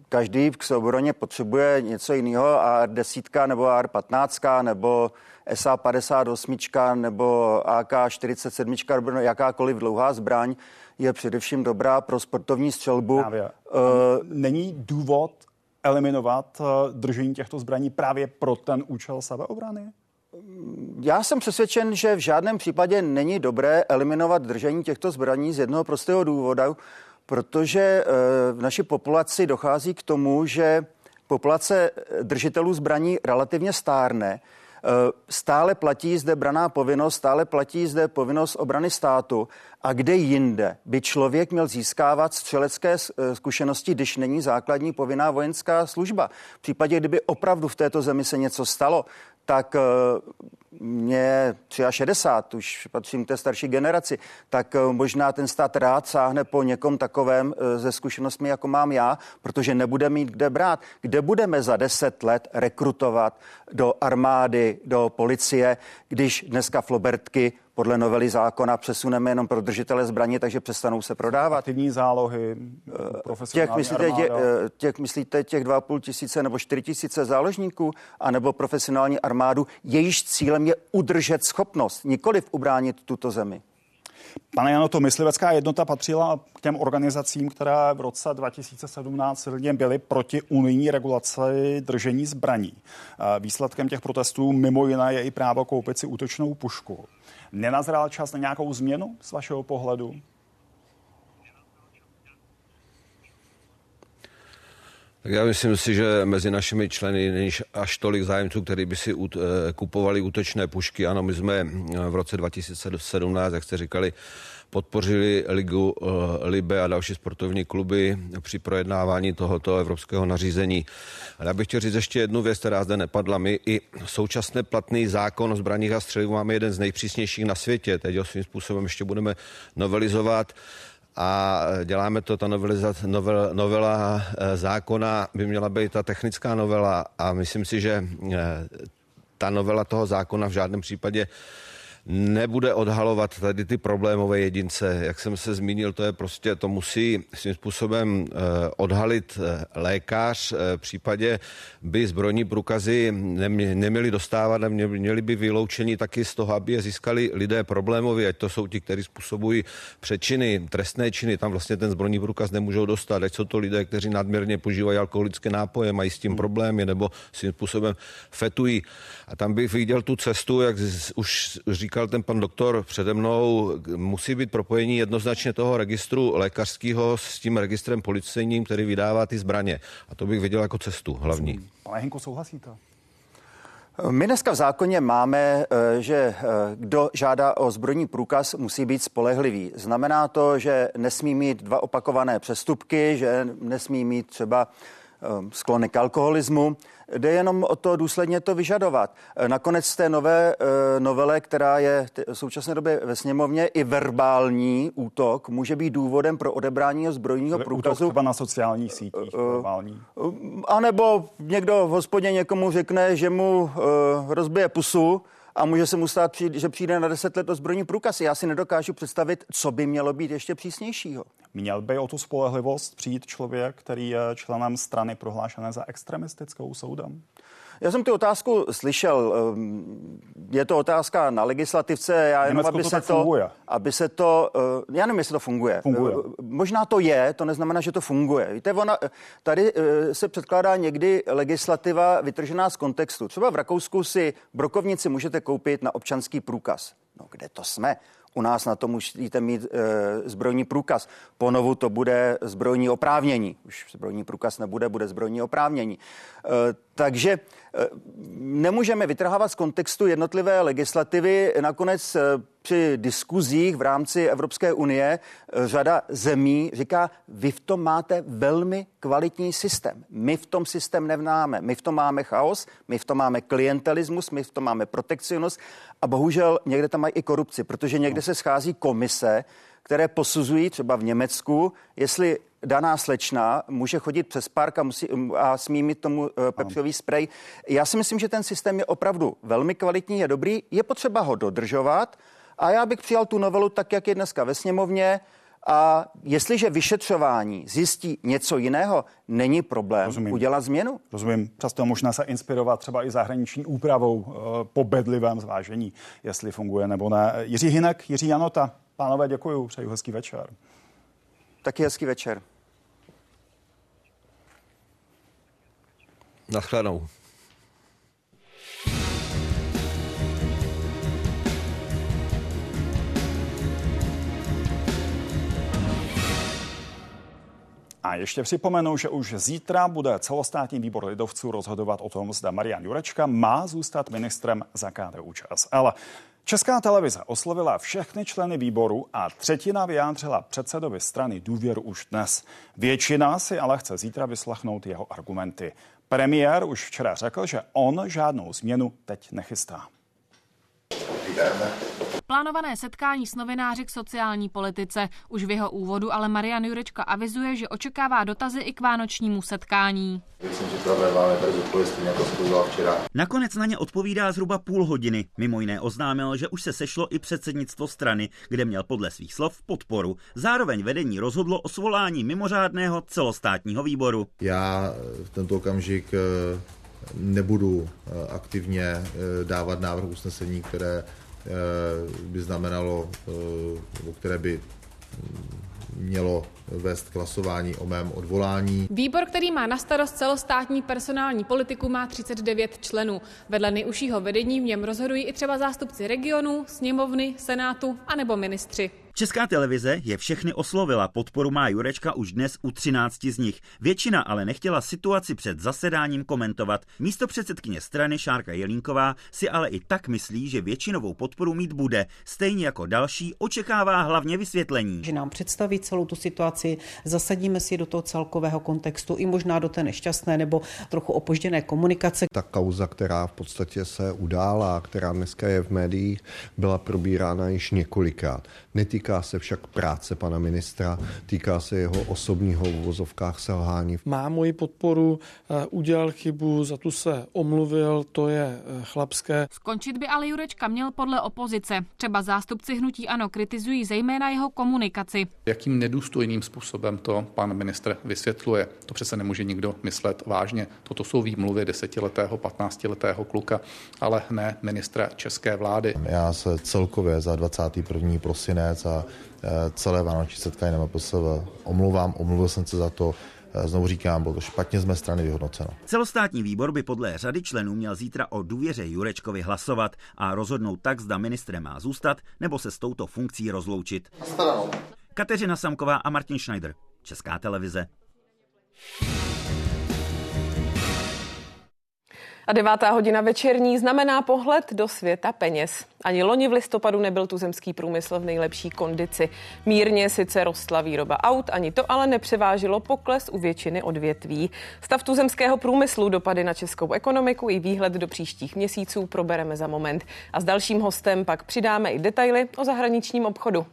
Každý k sebeobraně potřebuje něco jiného, AR-10 nebo AR-15 nebo SA-58 nebo AK-47 nebo jakákoliv dlouhá zbraň je především dobrá pro sportovní střelbu. Není důvod eliminovat držení těchto zbraní právě pro ten účel sebeobrany? Já jsem přesvědčen, že v žádném případě není dobré eliminovat držení těchto zbraní z jednoho prostého důvodu, protože v naší populaci dochází k tomu, že populace držitelů zbraní relativně stárne. Stále platí zde branná povinnost, stále platí zde povinnost obrany státu. A kde jinde by člověk měl získávat střelecké zkušenosti, když není základní povinná vojenská služba? V případě, kdyby opravdu v této zemi se něco stalo, tak mě 63, už patřím té starší generaci, tak možná ten stát rád sáhne po někom takovém ze zkušenostmi, jako mám já, protože nebude mít kde brát. Kde budeme za 10 let rekrutovat do armády, do policie, když dneska flobertky podle novely zákona přesuneme jenom pro držitele zbraní, takže přestanou se prodávat. Aktivní zálohy, profesionální armáda. Myslíte těch 2,5 tisíce nebo 4 tisíce záložníků, anebo profesionální armádu, jejíž cílem je udržet schopnost, nikoliv ubránit tuto zemi. Pane Janoto, myslivecká jednota patřila k těm organizacím, které v roce 2017 silně byly proti unijní regulaci držení zbraní. Výsledkem těch protestů mimo jiné je i právo koupit si útočnou pušku. Nenazrál čas na nějakou změnu z vašeho pohledu? Tak já myslím si, že mezi našimi členy není až tolik zájemců, kteří by si kupovali útočné pušky. Ano, my jsme v roce 2017, jak jste říkali, podpořili Ligu LIBE a další sportovní kluby při projednávání tohoto evropského nařízení. Ale já bych chtěl říct ještě jednu věc, která zde nepadla. My i současně platný zákon o zbraních a střelivu máme jeden z nejpřísnějších na světě. Teď ho svým způsobem ještě budeme novelizovat. A děláme to, ta novela zákona by měla být ta technická novela a myslím si, že ta novela toho zákona v žádném případě nebude odhalovat tady ty problémové jedince. Jak jsem se zmínil, to musí svým způsobem odhalit lékař. V případě by zbrojní průkazy neměli dostávat, neměli by vyloučení taky z toho, aby je získali lidé problémoví, ať to jsou ti, kteří způsobují přečiny, trestné činy, tam vlastně ten zbrojní průkaz nemůžou dostat, ať jsou to lidé, kteří nadměrně požívají alkoholické nápoje, mají s tím problémy nebo svým způsobem fetují. A tam bych viděl tu cestu, jak už říkal ten pan doktor přede mnou, musí být propojení jednoznačně toho registru lékařského s tím registrem policejním, který vydává ty zbraně. A to bych viděl jako cestu hlavní. Pane Hynko, souhlasíte? My dneska v zákoně máme, že kdo žádá o zbrojní průkaz, musí být spolehlivý. Znamená to, že nesmí mít 2 opakované přestupky, že nesmí mít třeba sklony k alkoholismu. Jde jenom o to důsledně to vyžadovat. Nakonec té nové novele, která je v současné době ve sněmovně, i verbální útok může být důvodem pro odebrání zbrojního průkazu. Útok na sociálních sítích, verbální. A nebo někdo v hospodě někomu řekne, že mu rozbije pusu a může se mu stát, že přijde na 10 let o zbrojní průkaz. Já si nedokážu představit, co by mělo být ještě přísnějšího. Měl by o tu spolehlivost přijít člověk, který je členem strany prohlášené za extremistickou soudem? Já jsem tu otázku slyšel. Je to otázka na legislativce. Já jenom, já nevím, jestli to funguje. Možná to je, to neznamená, že to funguje. Víte, tady se předkládá někdy legislativa vytržená z kontextu. Třeba v Rakousku si brokovnici můžete koupit na občanský průkaz. No, kde to jsme? U nás na to musíte mít zbrojní průkaz. Ponovu to bude zbrojní oprávnění. Už zbrojní průkaz nebude, bude zbrojní oprávnění. Takže nemůžeme vytrhávat z kontextu jednotlivé legislativy. Nakonec při diskuzích v rámci Evropské unie řada zemí říká, vy v tom máte velmi kvalitní systém. My v tom systém nevnáme. My v tom máme chaos, my v tom máme klientelismus, my v tom máme protekcionismus a bohužel někde tam mají i korupci, protože někde se schází komise, které posuzují třeba v Německu, jestli daná slečna může chodit přes park a smí mít tomu pepřový sprej. Já si myslím, že ten systém je opravdu velmi kvalitní, je dobrý, je potřeba ho dodržovat a já bych přijal tu novelu tak, jak je dneska ve sněmovně a jestliže vyšetřování zjistí něco jiného, není problém udělat změnu. Rozumím. Přesto možná se inspirovat třeba i zahraniční úpravou po bedlivém zvážení, jestli funguje nebo ne. Jiří Hynek, Jiří Janota, pánové, děkuju, přeju hezký večer. Taky hezký večer. Nashledanou. A ještě připomenu, že už zítra bude celostátní výbor lidovců rozhodovat o tom, zda Marian Jurečka má zůstat ministrem za KDU ČSL. Česká televize oslovila všechny členy výboru a 1/3 vyjádřila předsedovi strany důvěru už dnes. Většina si ale chce zítra vyslechnout jeho argumenty. Premiér už včera řekl, že on žádnou změnu teď nechystá. Plánované setkání s novináři k sociální politice. Už v jeho úvodu ale Marian Jurečka avizuje, že očekává dotazy i k vánočnímu setkání. Myslím, že máme jako včera. Nakonec na ně odpovídá zhruba půl hodiny. Mimo jiné oznámil, že už se sešlo i předsednictvo strany, kde měl podle svých slov podporu. Zároveň vedení rozhodlo o svolání mimořádného celostátního výboru. Já v tento okamžik nebudu aktivně dávat návrh usnesení, které by znamenalo, které by mělo vést k hlasování o mém odvolání. Výbor, který má na starost celostátní personální politiku, má 39 členů. Vedle nejužšího vedení v něm rozhodují i třeba zástupci regionů, sněmovny, senátu a nebo ministři. Česká televize je všechny oslovila, podporu má Jurečka už dnes u 13 z nich. Většina ale nechtěla situaci před zasedáním komentovat. Místopředsedkyně strany Šárka Jelínková si ale i tak myslí, že většinovou podporu mít bude. Stejně jako další očekává hlavně vysvětlení. Že nám představí celou tu situaci, zasadíme si do toho celkového kontextu i možná do té nešťastné nebo trochu opožděné komunikace. Ta kauza, která v podstatě se udála, která dneska je v médiích, byla probírána již několikrát. Týká se však práce pana ministra, týká se jeho osobního v uvozovkách selhání. Má moji podporu, udělal chybu, za tu se omluvil, to je chlapské. Skončit by ale Jurečka měl podle opozice. Třeba zástupci Hnutí Ano kritizují zejména jeho komunikaci. Jakým nedůstojným způsobem to pan ministr vysvětluje? To přece nemůže nikdo myslet vážně. Toto jsou výmluvy 10letého, 15letého kluka, ale ne ministra české vlády. Já se celkově za 21. prosinec a celé vánoční setkání na MPSV omluvil jsem se za to. Znovu říkám, bylo to špatně z mé strany vyhodnoceno. Celostátní výbor by podle řady členů měl zítra o důvěře Jurečkovi hlasovat a rozhodnout tak, zda ministr má zůstat nebo se s touto funkcí rozloučit. Kateřina Samková a Martin Schneider, Česká televize. A 9:00 večerní znamená pohled do světa peněz. Ani loni v listopadu nebyl tuzemský průmysl v nejlepší kondici. Mírně sice rostla výroba aut, ani to ale nepřevážilo pokles u většiny odvětví. Stav tuzemského průmyslu, dopady na českou ekonomiku i výhled do příštích měsíců probereme za moment. A s dalším hostem pak přidáme i detaily o zahraničním obchodu.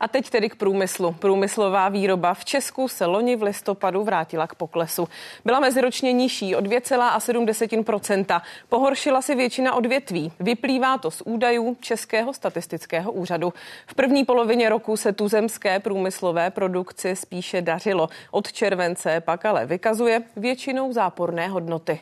A teď tedy k průmyslu. Průmyslová výroba v Česku se loni v listopadu vrátila k poklesu. Byla meziročně nižší o 2,7%. Pohoršila si většina odvětví. Vyplývá to z údajů Českého statistického úřadu. V první polovině roku se tuzemské průmyslové produkci spíše dařilo. Od července pak ale vykazuje většinou záporné hodnoty.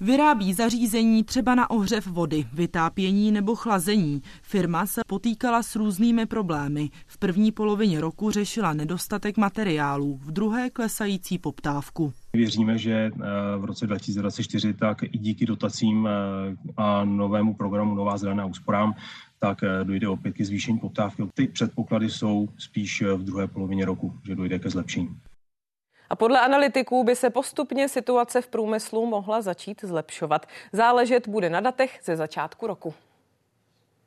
Vyrábí zařízení třeba na ohřev vody, vytápění nebo chlazení. Firma se potýkala s různými problémy. V první polovině roku řešila nedostatek materiálů, v druhé klesající poptávku. Věříme, že v roce 2024 tak i díky dotacím a novému programu Nová zelená úsporám tak dojde opět ke zvýšení poptávky. Ty předpoklady jsou spíš v druhé polovině roku, že dojde ke zlepšení. A podle analytiků by se postupně situace v průmyslu mohla začít zlepšovat. Záležet bude na datech ze začátku roku.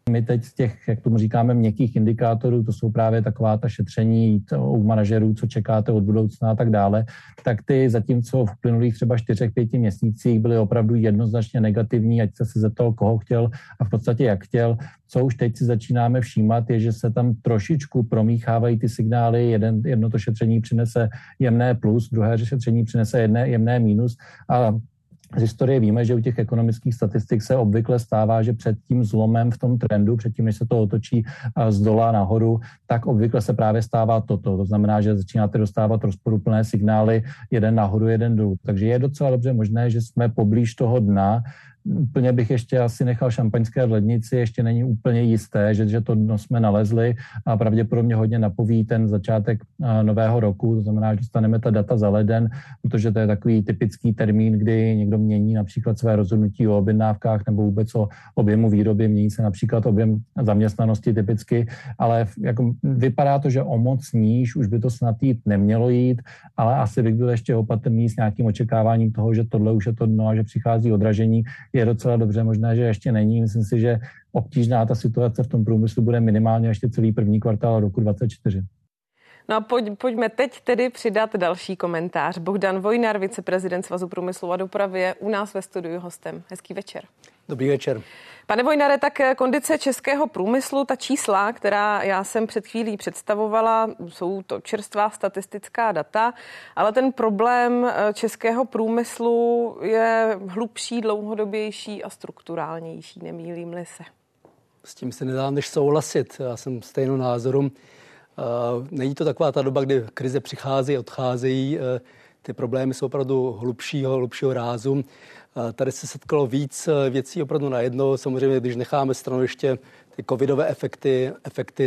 My teď z těch, jak tomu říkáme, měkkých indikátorů, to jsou právě taková ta šetření u manažerů, co čekáte od budoucna a tak dále, tak ty zatímco v uplynulých třeba 4-5 měsících byly opravdu jednoznačně negativní, ať se zeptal, koho chtěl a v podstatě jak chtěl. Co už teď si začínáme všímat, je, že se tam trošičku promíchávají ty signály, jedno to šetření přinese jemné plus, druhé šetření přinese jemné minus a z historie víme, že u těch ekonomických statistik se obvykle stává, že před tím zlomem v tom trendu, před tím, než se to otočí z dola nahoru, tak obvykle se právě stává toto. To znamená, že začínáte dostávat rozporuplné signály jeden nahoru, jeden dolů. Takže je docela dobře možné, že jsme poblíž toho dna. Úplně bych ještě asi nechal šampaňské v lednici, ještě není úplně jisté, že to dno jsme nalezli a pravděpodobně hodně napoví ten začátek nového roku, to znamená, že dostaneme ta data za leden, protože to je takový typický termín, kdy někdo mění například své rozhodnutí o objednávkách nebo vůbec o objemu výroby, mění se například objem zaměstnanosti typicky, ale jako vypadá to, že o moc níž už by to snad jít nemělo jít, ale asi bych byl ještě opatrný s nějakým očekáváním toho, že tohle už je to dno a že přichází odražení. Je docela dobře možné, že ještě není. Myslím si, že obtížná ta situace v tom průmyslu bude minimálně ještě celý první kvartál roku 2024. No a pojďme teď tedy přidat další komentář. Bohdan Vojnar, viceprezident Svazu průmyslu a dopravy, je u nás ve studiu hostem. Hezký večer. Dobrý večer. Pane Vojnare, tak kondice českého průmyslu, ta čísla, která já jsem před chvílí představovala, jsou to čerstvá statistická data, ale ten problém českého průmyslu je hlubší, dlouhodobější a strukturálnější, nemýlím-li se. S tím se nedá než souhlasit. Já jsem stejnou názoru. Není to taková ta doba, kdy krize přichází, odcházejí. Ty problémy jsou opravdu hlubšího rázu. Tady se setkalo víc věcí opravdu najednou. Samozřejmě, když necháme stranou ještě ty covidové efekty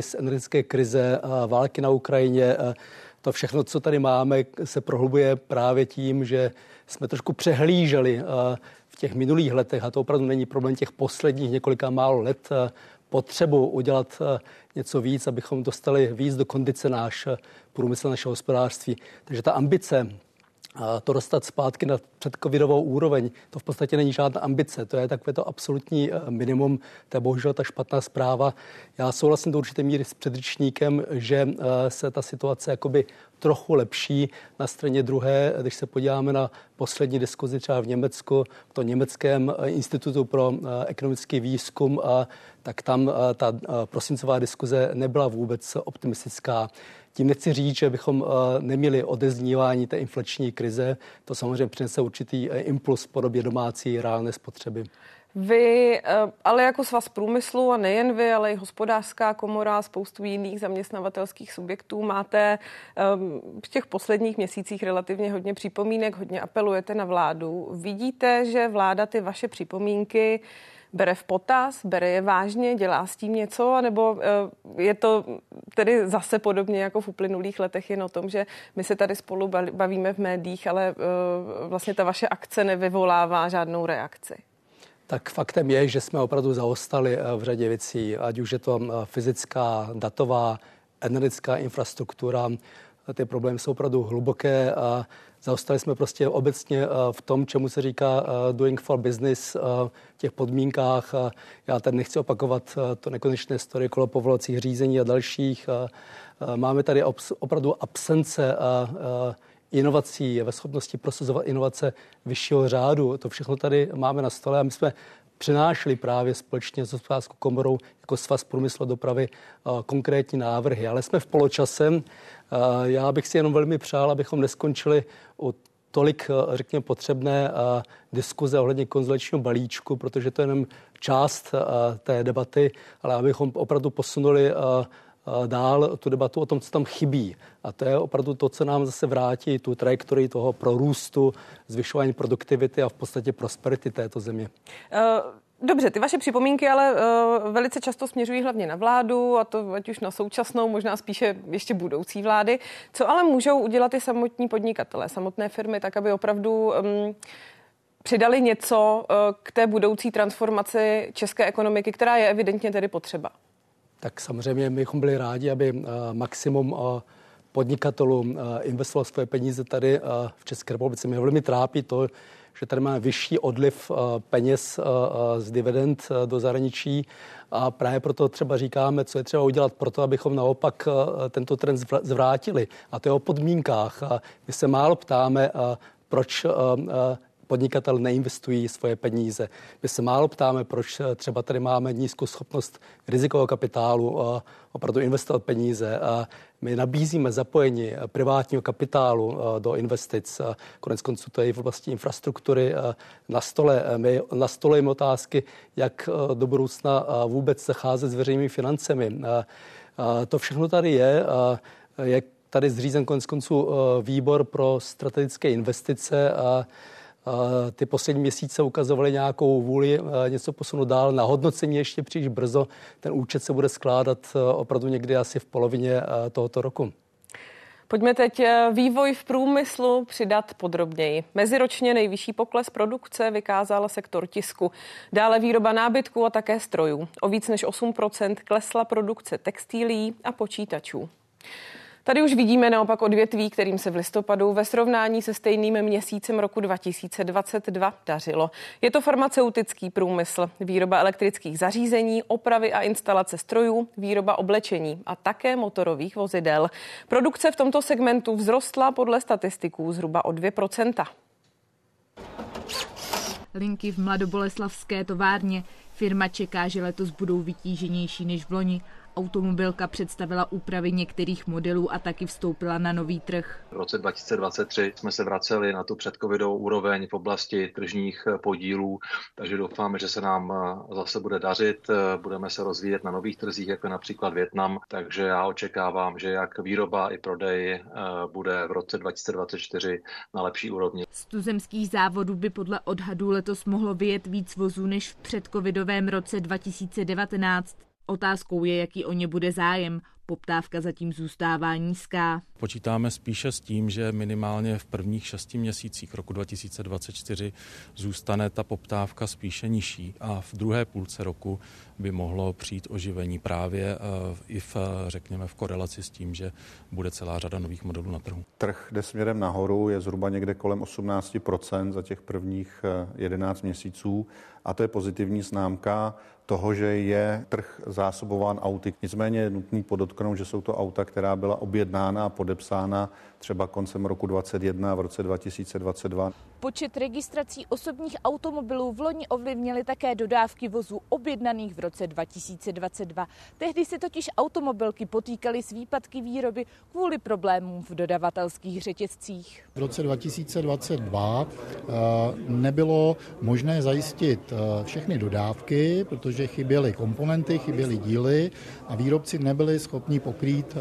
z energetické krize, války na Ukrajině, to všechno, co tady máme, se prohlubuje právě tím, že jsme trošku přehlíželi v těch minulých letech, a to opravdu není problém těch posledních několika málo let, potřebu udělat něco víc, abychom dostali víc do kondice náš průmysl, naše hospodářství. Takže ta ambice to dostat zpátky na předcovidovou úroveň, to v podstatě není žádná ambice, to je takové to absolutní minimum, to je bohužel ta špatná zpráva. Já souhlasím do určité míry s předřečníkem, že se ta situace jakoby trochu lepší. Na straně druhé, když se podíváme na poslední diskuzi třeba v Německu, v tom Německém institutu pro ekonomický výzkum, tak tam ta prosincová diskuze nebyla vůbec optimistická. Tím nechci říct, že bychom neměli odeznívání té inflační krize. To samozřejmě přinese určitý impuls v podobě domácí reálné spotřeby. Vy, ale jako Svaz průmyslu a nejen vy, ale i Hospodářská komora a spoustu jiných zaměstnavatelských subjektů máte v těch posledních měsících relativně hodně připomínek, hodně apelujete na vládu. Vidíte, že vláda ty vaše připomínky bere v potaz, bere je vážně, dělá s tím něco, anebo je to tedy zase podobně jako v uplynulých letech jen o tom, že my se tady spolu bavíme v médiích, ale vlastně ta vaše akce nevyvolává žádnou reakci? Tak faktem je, že jsme opravdu zaostali v řadě věcí, ať už je to fyzická, datová, energetická infrastruktura. Ty problémy jsou opravdu hluboké a zaostali jsme prostě obecně v tom, čemu se říká doing for business, v těch podmínkách. Já tady nechci opakovat to nekonečné story kolo povolovacích řízení a dalších. Máme tady opravdu absence inovací, ve schopnosti prosazovat inovace vyššího řádu. To všechno tady máme na stole a my jsme přinášeli právě společně s Hospodářskou komorou jako Svaz průmyslu a dopravy konkrétní návrhy. Ale jsme v poločasem. Já bych si jenom velmi přál, abychom neskončili u tolik, řekněme, potřebné diskuze ohledně konsolidačního balíčku, protože to je jenom část té debaty, ale abychom opravdu posunuli dál tu debatu o tom, co tam chybí. A to je opravdu to, co nám zase vrátí tu trajektorii toho prorůstu, zvyšování produktivity a v podstatě prosperity této země. Dobře, ty vaše připomínky ale velice často směřují hlavně na vládu, a to ať už na současnou, možná spíše ještě budoucí vlády. Co ale můžou udělat i samotní podnikatelé, samotné firmy, tak aby opravdu přidali něco k té budoucí transformaci české ekonomiky, která je evidentně tedy potřeba? Tak samozřejmě my bychom byli rádi, aby maximum podnikatelům investovalo svoje peníze tady v České republice. Mě velmi trápí to, že tady máme vyšší odliv peněz z dividend do zahraničí a právě proto třeba říkáme, co je třeba udělat pro to, abychom naopak tento trend zvrátili. A to je o podmínkách. My se málo ptáme, proč podnikatel neinvestují svoje peníze. My se málo ptáme, proč třeba tady máme nízkou schopnost rizikového kapitálu opravdu investovat peníze. My nabízíme zapojení privátního kapitálu do investic. Konec konců to je v oblasti infrastruktury na stole. My nastolujeme otázky, jak do budoucna vůbec zacházet s veřejnými financemi. To všechno tady je. Je tady zřízen konec konců výbor pro strategické investice a ty poslední měsíce ukazovaly nějakou vůli něco posunout dál. Na hodnocení ještě příliš brzo. Ten účet se bude skládat opravdu někdy asi v polovině tohoto roku. Pojďme teď vývoj v průmyslu přidat podrobněji. Meziročně nejvyšší pokles produkce vykázal sektor tisku. Dále výroba nábytku a také strojů. O víc než 8% klesla produkce textilií a počítačů. Tady už vidíme naopak odvětví, kterým se v listopadu ve srovnání se stejným měsícem roku 2022 dařilo. Je to farmaceutický průmysl, výroba elektrických zařízení, opravy a instalace strojů, výroba oblečení a také motorových vozidel. Produkce v tomto segmentu vzrostla podle statistiků zhruba o 2%. Linky v mladoboleslavské továrně. Firma čeká, že letos budou vytíženější než v loni. Automobilka představila úpravy některých modelů a taky vstoupila na nový trh. V roce 2023 jsme se vraceli na tu předcovidovou úroveň v oblasti tržních podílů, takže doufáme, že se nám zase bude dařit. Budeme se rozvíjet na nových trzích, jako například Vietnam, takže já očekávám, že jak výroba i prodej bude v roce 2024 na lepší úrovni. Z tuzemských závodů by podle odhadů letos mohlo vyjet víc vozů než v předcovidovém roce 2019. Otázkou je, jaký o ně bude zájem. Poptávka zatím zůstává nízká. Počítáme spíše s tím, že minimálně v prvních 6 měsících roku 2024 zůstane ta poptávka spíše nižší a v druhé půlce roku by mohlo přijít oživení právě i v korelaci s tím, že bude celá řada nových modelů na trhu. Trh jde směrem nahoru, je zhruba někde kolem 18% za těch prvních 11 měsíců a to je pozitivní známka toho, že je trh zásobován auty. Nicméně je nutný podotknout, že jsou to auta, která byla objednána a podepsána třeba koncem roku 2021 a v roce 2022. Počet registrací osobních automobilů v loni ovlivnily také dodávky vozů objednaných v roce 2022. Tehdy se totiž automobilky potýkaly s výpadky výroby kvůli problémům v dodavatelských řetězcích. V roce 2022 nebylo možné zajistit všechny dodávky, protože chyběly komponenty, chyběly díly a výrobci nebyli schopni pokrýt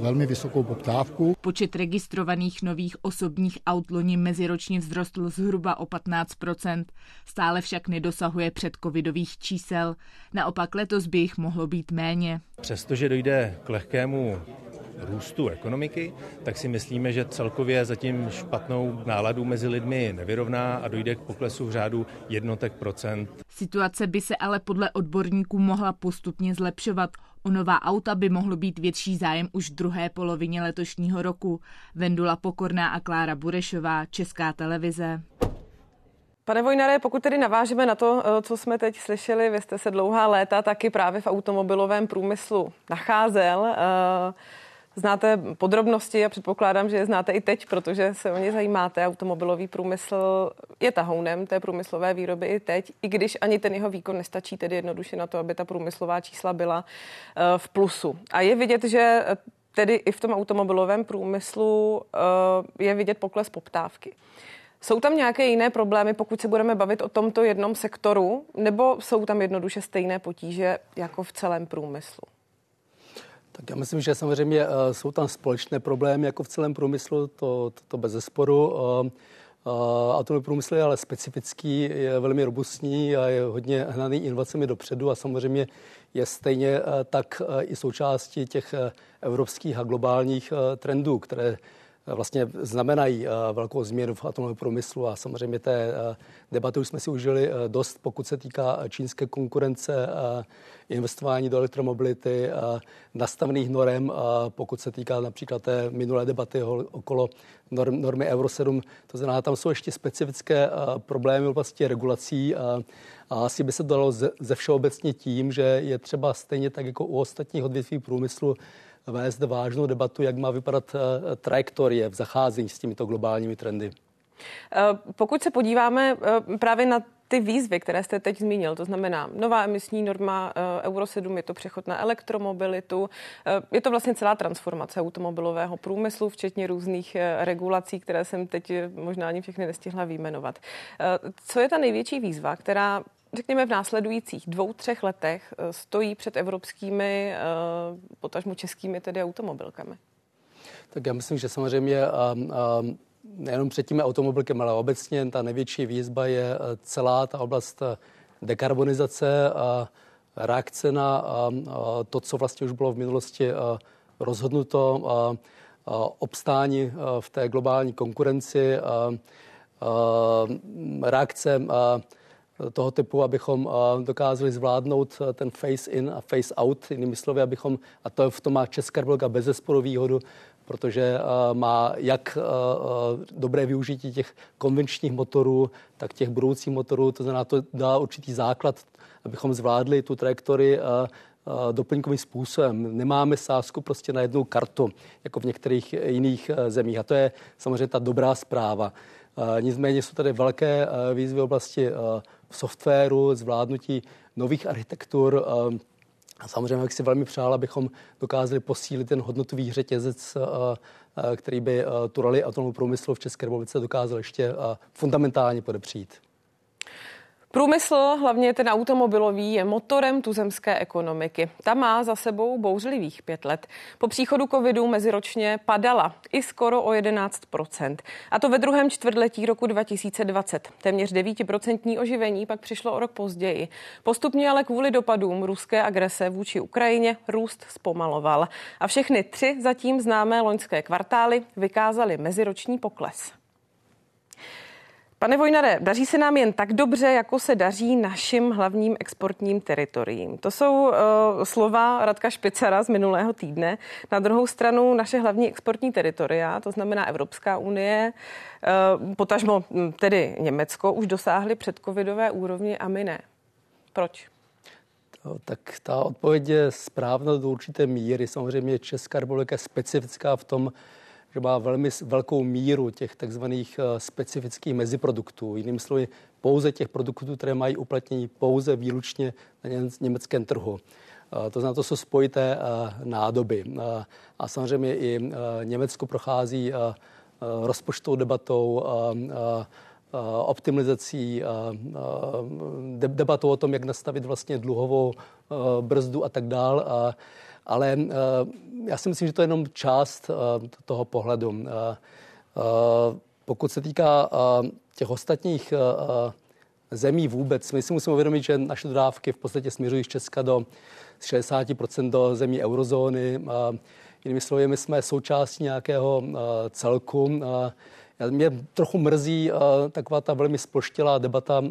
velmi vysokou poptávku. Počet registrovaných nových osobních aut loni meziročně vzrostl zhruba o 15%. Stále však nedosahuje předcovidových čísel. Naopak letos by jich mohlo být méně. Přestože dojde k lehkému růstu ekonomiky, tak si myslíme, že celkově zatím špatnou náladu mezi lidmi nevyrovná a dojde k poklesu v řádu jednotek procent. Situace by se ale podle odborníků mohla postupně zlepšovat. O nová auta by mohlo být větší zájem už v druhé polovině letošního roku. Vendula Pokorná a Klára Burešová, Česká televize. Pane Vojnare, pokud tedy navážeme na to, co jsme teď slyšeli, vy jste se dlouhá léta taky právě v automobilovém průmyslu nacházel. Znáte podrobnosti a předpokládám, že je znáte i teď, protože se o ně zajímáte. Automobilový průmysl je tahounem té průmyslové výroby i teď, i když ani ten jeho výkon nestačí tedy jednoduše na to, aby ta průmyslová čísla byla v plusu. A je vidět, že tedy i v tom automobilovém průmyslu je vidět pokles poptávky. Jsou tam nějaké jiné problémy, pokud se budeme bavit o tomto jednom sektoru, nebo jsou tam jednoduše stejné potíže jako v celém průmyslu? Tak já myslím, že samozřejmě jsou tam společné problémy jako v celém průmyslu, to bez zesporu. Automobilový průmysl je ale specifický, je velmi robustní a je hodně hnaný inovacemi dopředu a samozřejmě je stejně tak i součástí těch evropských a globálních trendů, které vlastně znamenají velkou změnu v atomovém průmyslu a samozřejmě té debaty už jsme si užili dost, pokud se týká čínské konkurence, investování do elektromobility, nastavených norem, pokud se týká například té minulé debaty okolo normy Euro 7, to znamená, tam jsou ještě specifické problémy vlastně regulací a asi by se dalo ze všeobecně tím, že je třeba stejně tak jako u ostatních odvětví průmyslu vést vážnou debatu, jak má vypadat trajektorie v zacházení s těmito globálními trendy. Pokud se podíváme právě na ty výzvy, které jste teď zmínil, to znamená nová emisní norma Euro 7, je to přechod na elektromobilitu, je to vlastně celá transformace automobilového průmyslu, včetně různých regulací, které jsem teď možná ani všechny nestihla vyjmenovat. Co je ta největší výzva, která řekněme v následujících 2-3 letech stojí před evropskými, potažmo českými tedy automobilkami? Tak já myslím, že samozřejmě nejenom před těmi automobilkami, ale obecně ta největší výzva je celá ta oblast dekarbonizace a reakce na to, co vlastně už bylo v minulosti rozhodnuto, obstání v té globální konkurenci, reakce toho typu, abychom dokázali zvládnout ten face-in a face-out, jinými slovy, abychom, a to v tom má Česká republika bezesporu výhodu, protože má jak dobré využití těch konvenčních motorů, tak těch budoucích motorů, to znamená, to dá určitý základ, abychom zvládli tu trajektorii doplňkovým způsobem. Nemáme sázku prostě na jednu kartu, jako v některých jiných zemích. A to je samozřejmě ta dobrá zpráva. Nicméně jsou tady velké výzvy v oblasti softwaru, zvládnutí nových architektur. Samozřejmě bych si velmi přál, abychom dokázali posílit ten hodnotový řetězec, který by tu roli automobilového průmyslu v České republice dokázal ještě fundamentálně podepřít. Průmysl, hlavně ten automobilový, je motorem tuzemské ekonomiky. Ta má za sebou bouřlivých 5 let. Po příchodu covidu meziročně padala i skoro o 11%. A to ve druhém čtvrtletí roku 2020. Téměř 9% oživení pak přišlo o rok později. Postupně ale kvůli dopadům ruské agrese vůči Ukrajině růst zpomaloval. A všechny 3 zatím známé loňské kvartály vykázaly meziroční pokles. Pane Vojnare, daří se nám jen tak dobře, jako se daří našim hlavním exportním teritoriím. To jsou slova Radka Špicara z minulého týdne. Na druhou stranu naše hlavní exportní teritoria, to znamená Evropská unie, potažmo tedy Německo, už dosáhly předcovidové úrovně a my ne. Proč? Tak ta odpověď je správná do určité míry. Samozřejmě Česká republika je specifická v tom, že má velmi velkou míru těch takzvaných specifických meziproduktů. Jinými slovy, pouze těch produktů, které mají uplatnění pouze výlučně na německém trhu. To znamená, to jsou spojité nádoby. A samozřejmě i Německo prochází rozpočtovou debatou, optimalizací, debatou o tom, jak nastavit vlastně dluhovou brzdu a tak dál. Ale já si myslím, že to je jenom část toho pohledu. Pokud se týká těch ostatních zemí vůbec, my si musíme uvědomit, že naše dodávky v podstatě směřují z Česka do 60% do zemí eurozóny. Jinými slovy, my jsme součástí nějakého celku. Mě trochu mrzí taková ta velmi sploštělá debata,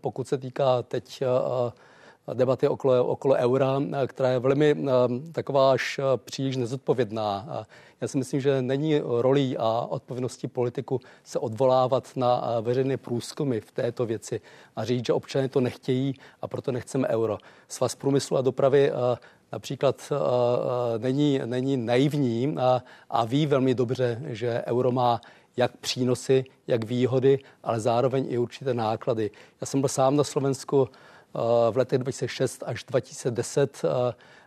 pokud se týká teď debaty okolo eura, která je velmi taková až příliš nezodpovědná. Já si myslím, že není rolí a odpovědností politiku se odvolávat na veřejné průzkumy v této věci a říct, že občané to nechtějí a proto nechceme euro. Svaz průmyslu a dopravy například není naivní a ví velmi dobře, že euro má jak přínosy, jak výhody, ale zároveň i určité náklady. Já jsem byl sám na Slovensku v letech 2006 až 2010,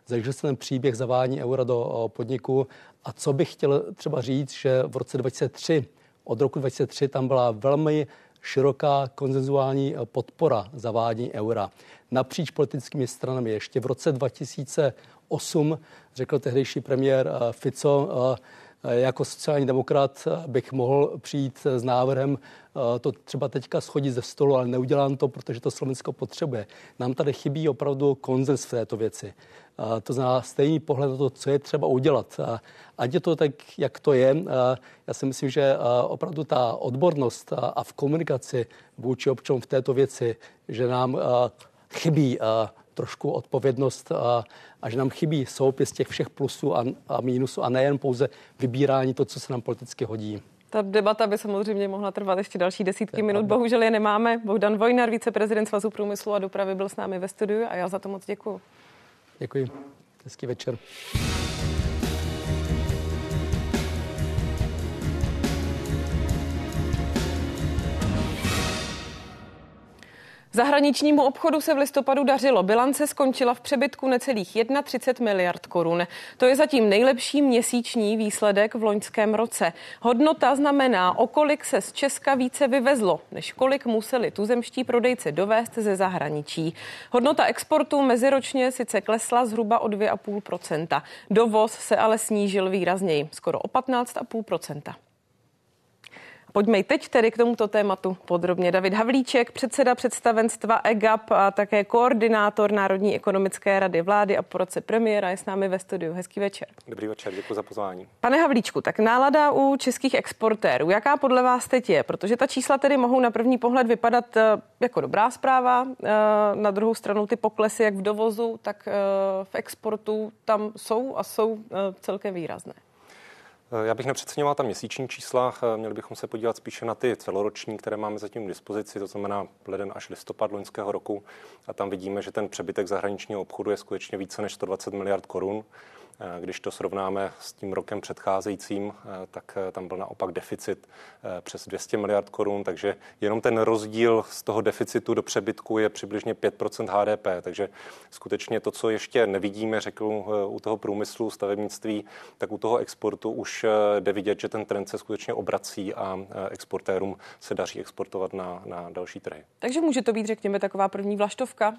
zažil jsem ten příběh zavání eura do podniku a co bych chtěl třeba říct, že v roce 2003, od roku 2003 tam byla velmi široká konsenzuální podpora zavádění eura. Napříč politickými stranami ještě v roce 2008 řekl tehdejší premiér Fico, jako sociální demokrat bych mohl přijít s návrhem to třeba teďka schodit ze stolu, ale neudělám to, protože to Slovensko potřebuje. Nám tady chybí opravdu konsenzus v této věci. To znamená stejný pohled na to, co je třeba udělat. Ať je to tak, jak to je, já si myslím, že opravdu ta odbornost a v komunikaci vůči občanům v této věci, že nám chybí trošku odpovědnost a že nám chybí soupis těch všech plusů a mínusů a nejen pouze vybírání to, co se nám politicky hodí. Ta debata by samozřejmě mohla trvat ještě další desítky minut, bohužel je nemáme. Bohdan Vojnar, viceprezident Svazu průmyslu a dopravy, byl s námi ve studiu a já za to moc děkuju. Děkuji. Hezký večer. Zahraničnímu obchodu se v listopadu dařilo. Bilance skončila v přebytku necelých 31 miliard korun. To je zatím nejlepší měsíční výsledek v loňském roce. Hodnota znamená, o kolik se z Česka více vyvezlo, než kolik museli tuzemští prodejci dovést ze zahraničí. Hodnota exportu meziročně sice klesla zhruba o 2,5%. Dovoz se ale snížil výrazněji, skoro o 15,5%. Pojďme teď tedy k tomuto tématu podrobně. David Havlíček, předseda představenstva EGAP a také koordinátor Národní ekonomické rady vlády a poradce premiéra je s námi ve studiu. Hezký večer. Dobrý večer, děkuji za pozvání. Pane Havlíčku, tak nálada u českých exportérů, jaká podle vás teď je? Protože ta čísla tedy mohou na první pohled vypadat jako dobrá zpráva. Na druhou stranu ty poklesy jak v dovozu, tak v exportu tam jsou a jsou celkem výrazné. Já bych nepřeceňoval ta měsíční čísla, měli bychom se podívat spíše na ty celoroční, které máme zatím k dispozici, to znamená leden až listopad loňského roku a tam vidíme, že ten přebytek zahraničního obchodu je skutečně více než 120 miliard korun. Když to srovnáme s tím rokem předcházejícím, tak tam byl naopak deficit přes 200 miliard korun, takže jenom ten rozdíl z toho deficitu do přebytku je přibližně 5% HDP, takže skutečně to, co ještě nevidíme, řeknu, u toho průmyslu, stavebnictví, tak u toho exportu už jde vidět, že ten trend se skutečně obrací a exportérům se daří exportovat na další trhy. Takže může to být, řekněme, taková první vlaštovka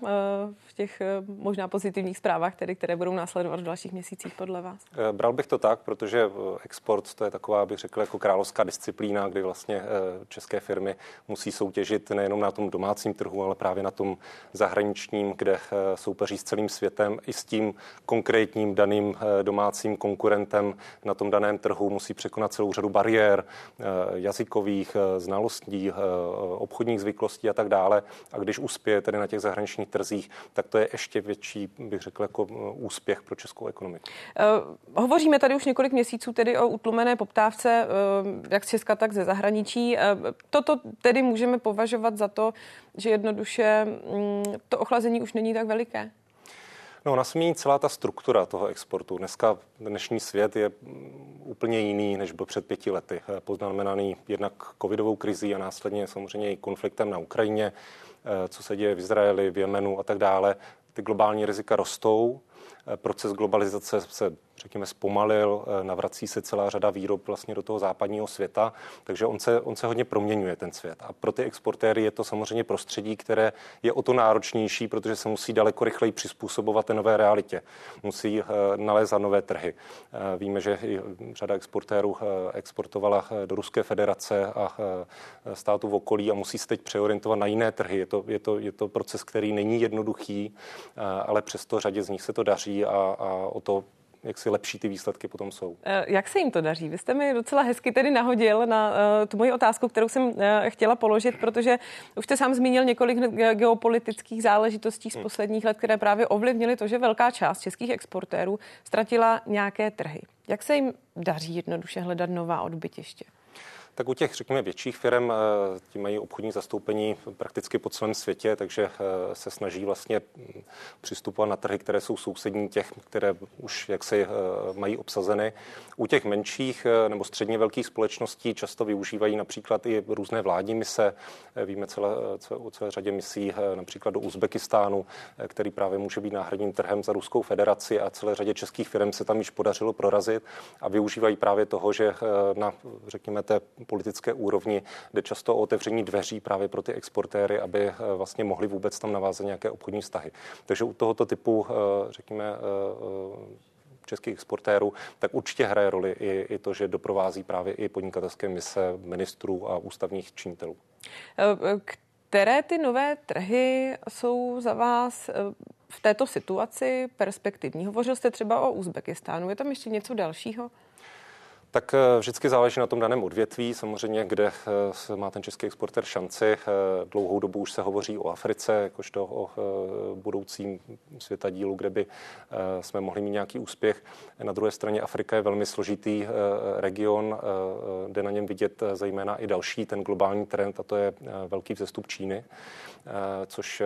v těch možná pozitivních zprávách, které budou následovat v dalších měsících. Podle vás? Bral bych to tak, protože export to je taková, bych řekl, jako královská disciplína, kdy vlastně české firmy musí soutěžit nejenom na tom domácím trhu, ale právě na tom zahraničním, kde soupeří s celým světem i s tím konkrétním daným domácím konkurentem na tom daném trhu. Musí překonat celou řadu bariér jazykových, znalostí, obchodních zvyklostí a tak dále. A když uspěje tedy na těch zahraničních trzích, tak to je ještě větší, bych řekl, jako úspěch pro českou ekonomiku. Hovoříme tady už několik měsíců tedy o utlumené poptávce jak z Česka, tak ze zahraničí. Toto tedy můžeme považovat za to, že jednoduše to ochlazení už není tak veliké. No, nás mění celá ta struktura toho exportu. Dnešní svět je úplně jiný, než byl před 5 lety. Poznamenaný jednak covidovou krizí a následně samozřejmě i konfliktem na Ukrajině, co se děje v Izraeli, v Jemenu a tak dále. Ty globální rizika rostou. Proces globalizace se, řekněme, zpomalil, navrací se celá řada výrob vlastně do toho západního světa, takže on se hodně proměňuje ten svět. A pro ty exportéry je to samozřejmě prostředí, které je o to náročnější, protože se musí daleko rychleji přizpůsobovat té nové realitě. Musí nalézat nové trhy. Víme, že i řada exportérů exportovala do Ruské federace a států v okolí a musí se teď přeorientovat na jiné trhy. Je to proces, který není jednoduchý, ale přesto řadě z nich se to daří a o to, jak si lepší ty výsledky potom jsou. Jak se jim to daří? Vy jste mi docela hezky tedy nahodil na tu moji otázku, kterou jsem chtěla položit, protože už jste sám zmínil několik geopolitických záležitostí z posledních let, které právě ovlivnily to, že velká část českých exportérů ztratila nějaké trhy. Jak se jim daří jednoduše hledat nová odbytiště? Tak u těch, řekněme, větších firm, ti mají obchodní zastoupení prakticky po celém světě, takže se snaží vlastně přistupovat na trhy, které jsou sousední těch, které už jaksi mají obsazeny. U těch menších nebo středně velkých společností často využívají například i různé vládní mise. Víme o celé řadě misí například do Uzbekistánu, který právě může být náhradním trhem za Ruskou federaci, a celé řadě českých firm se tam již podařilo prorazit a využívají právě toho, že na, řekněme, té politické úrovni jde často o otevření dveří právě pro ty exportéry, aby vlastně mohli vůbec tam navázat nějaké obchodní vztahy. Takže u tohoto typu, řekněme, českých exportérů, tak určitě hraje roli i to, že doprovází právě i podnikatelské mise ministrů a ústavních činitelů. Které ty nové trhy jsou za vás v této situaci perspektivní? Hovořil jste třeba o Uzbekistánu, je tam ještě něco dalšího? Tak vždycky záleží na tom daném odvětví, samozřejmě, kde má ten český exportér šanci. Dlouhou dobu už se hovoří o Africe, jakožto o budoucím světadílu, kde by jsme mohli mít nějaký úspěch. Na druhé straně Afrika je velmi složitý region, jde na něm vidět zejména i další ten globální trend, a to je velký vzestup Číny, což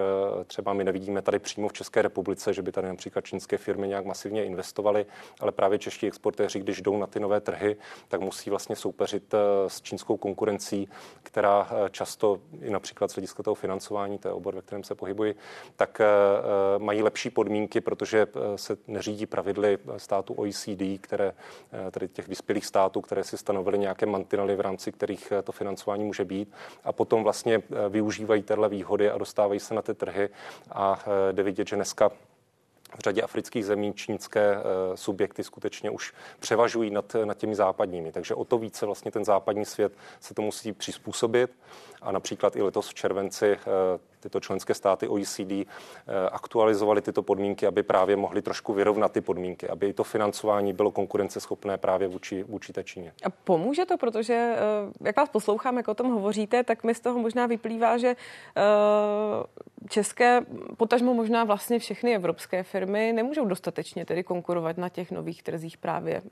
třeba my nevidíme tady přímo v České republice, že by tady například čínské firmy nějak masivně investovaly, ale právě čeští exportéři, když jdou na ty nové trhy, tak musí vlastně soupeřit s čínskou konkurencí, která často i například z hlediska toho financování, to je obor, ve kterém se pohybuji, tak mají lepší podmínky, protože se neřídí pravidly státu OECD, které, tedy těch vyspělých států, které si stanovily nějaké mantinely, v rámci kterých to financování může být, a potom vlastně využívají téhle výhody a dostávají se na ty trhy, a jde vidět, že dneska v řadě afrických zemí čínské subjekty skutečně už převažují nad těmi západními. Takže o to více vlastně ten západní svět se to musí přizpůsobit. A například i letos v červenci tyto členské státy OECD aktualizovaly tyto podmínky, aby právě mohly trošku vyrovnat ty podmínky, aby i to financování bylo konkurenceschopné právě vůči té Číně. A pomůže to, protože jak vás poslouchám, jak o tom hovoříte, tak mi z toho možná vyplývá, že české, potažmo možná vlastně všechny evropské firmy nemůžou dostatečně tedy konkurovat na těch nových trzích právě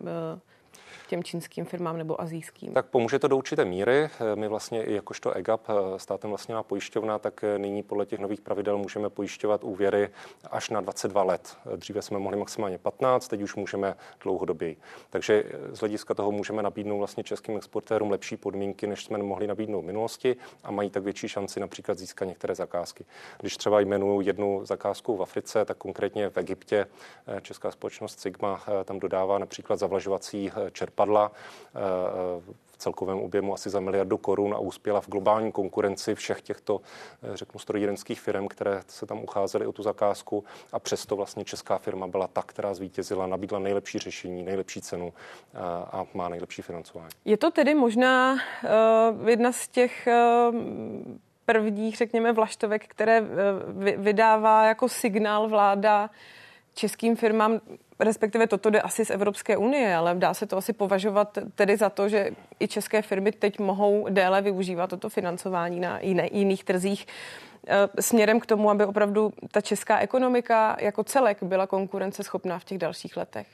těm čínským firmám nebo asijským. Tak pomůže to do určité míry. My vlastně i jakožto EGAP, státem vlastněná pojišťovna, tak nyní podle těch nových pravidel můžeme pojišťovat úvěry až na 22 let. Dříve jsme mohli maximálně 15, teď už můžeme dlouhodoběji. Takže z hlediska toho můžeme nabídnout vlastně českým exportérům lepší podmínky, než jsme mohli nabídnout v minulosti, a mají tak větší šanci například získat některé zakázky. Když třeba jmenuju jednu zakázku v Africe, tak konkrétně v Egyptě česká společnost Sigma tam dodává například zavlažovací čerpadla v celkovém objemu asi za $1 miliard a uspěla v globální konkurenci všech těchto, řeknu, strojírenských firm, které se tam ucházely o tu zakázku, a přesto vlastně česká firma byla ta, která zvítězila, nabídla nejlepší řešení, nejlepší cenu a má nejlepší financování. Je to tedy možná jedna z těch prvních, řekněme, vlaštovek, které vydává jako signál vláda českým firmám, respektive toto jde asi z Evropské unie, ale dá se to asi považovat tedy za to, že i české firmy teď mohou déle využívat toto financování na jiných trzích směrem k tomu, aby opravdu ta česká ekonomika jako celek byla konkurenceschopná v těch dalších letech?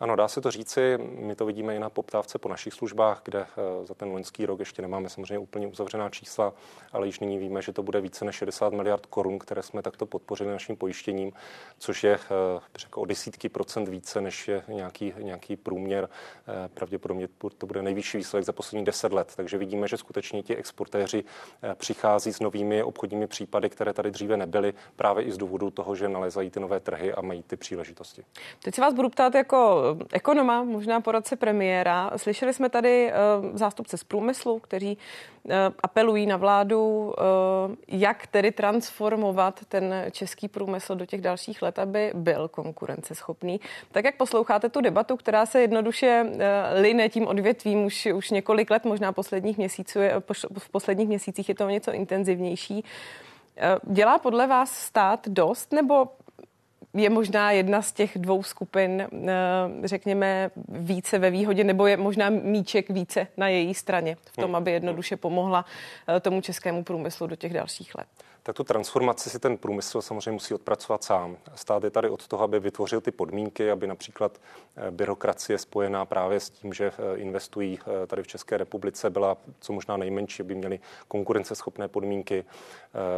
Ano, dá se to říci, my to vidíme i na poptávce po našich službách, kde za ten loňský rok ještě nemáme samozřejmě úplně uzavřená čísla, ale již nyní víme, že to bude více než 60 miliard korun, které jsme takto podpořili naším pojištěním, což je o 10% více, než je nějaký průměr. Pravděpodobně to bude nejvyšší výsledek za poslední 10 let, takže vidíme, že skutečně ti exportéři přichází s novými obchodními případy, které tady dříve nebyly, právě i z důvodu toho, že nalézají ty nové trhy a mají ty příležitosti. Teď se vás budu ptát jako ekonoma, možná poradce premiéra. Slyšeli jsme tady zástupce z průmyslu, kteří apelují na vládu, jak tedy transformovat ten český průmysl do těch dalších let, aby byl konkurenceschopný. Tak jak posloucháte tu debatu, která se jednoduše line tím odvětvím už několik let, možná v posledních měsících je to něco intenzivnější. Dělá podle vás stát dost, nebo je možná jedna z těch dvou skupin, řekněme, více ve výhodě, nebo je možná míček více na její straně v tom, aby jednoduše pomohla tomu českému průmyslu do těch dalších let? tak tu transformaci si ten průmysl samozřejmě musí odpracovat sám. Stát je tady od toho, aby vytvořil ty podmínky, aby například byrokracie spojená právě s tím, že investují tady v České republice, byla co možná nejmenší, aby měli konkurenceschopné podmínky.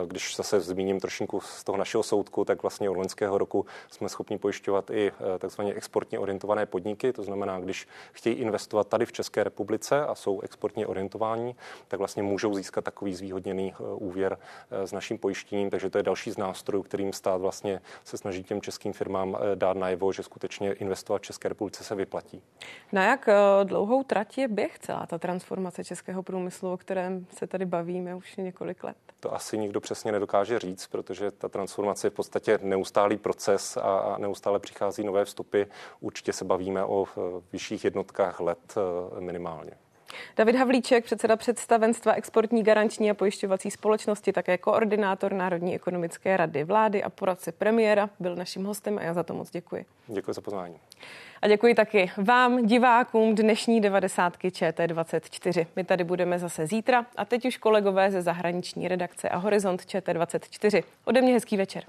Když zase zmíním trošinku z toho našeho soudku, tak vlastně od loňského roku jsme schopni pojišťovat i takzvaně exportně orientované podniky, to znamená, když chtějí investovat tady v České republice a jsou exportně orientováni, tak vlastně můžou získat takový zvýhodněný úvěr s naším pojištěním, takže to je další z nástrojů, kterým stát vlastně se snaží těm českým firmám dát najevo, že skutečně investovat v České republice se vyplatí. Na jak dlouhou trati je běh celá ta transformace českého průmyslu, o kterém se tady bavíme už několik let? To asi nikdo přesně nedokáže říct, protože ta transformace je v podstatě neustálý proces a neustále přichází nové vstupy. Určitě se bavíme o vyšších jednotkách let minimálně. David Havlíček, předseda představenstva Exportní garanční a pojišťovací společnosti, také koordinátor Národní ekonomické rady vlády a poradce premiéra, byl naším hostem a já za to moc děkuji. Děkuji za pozvání. A děkuji taky vám, divákům dnešní 90. ČT24. My tady budeme zase zítra a teď už kolegové ze zahraniční redakce a Horizont ČT24. Ode mě hezký večer.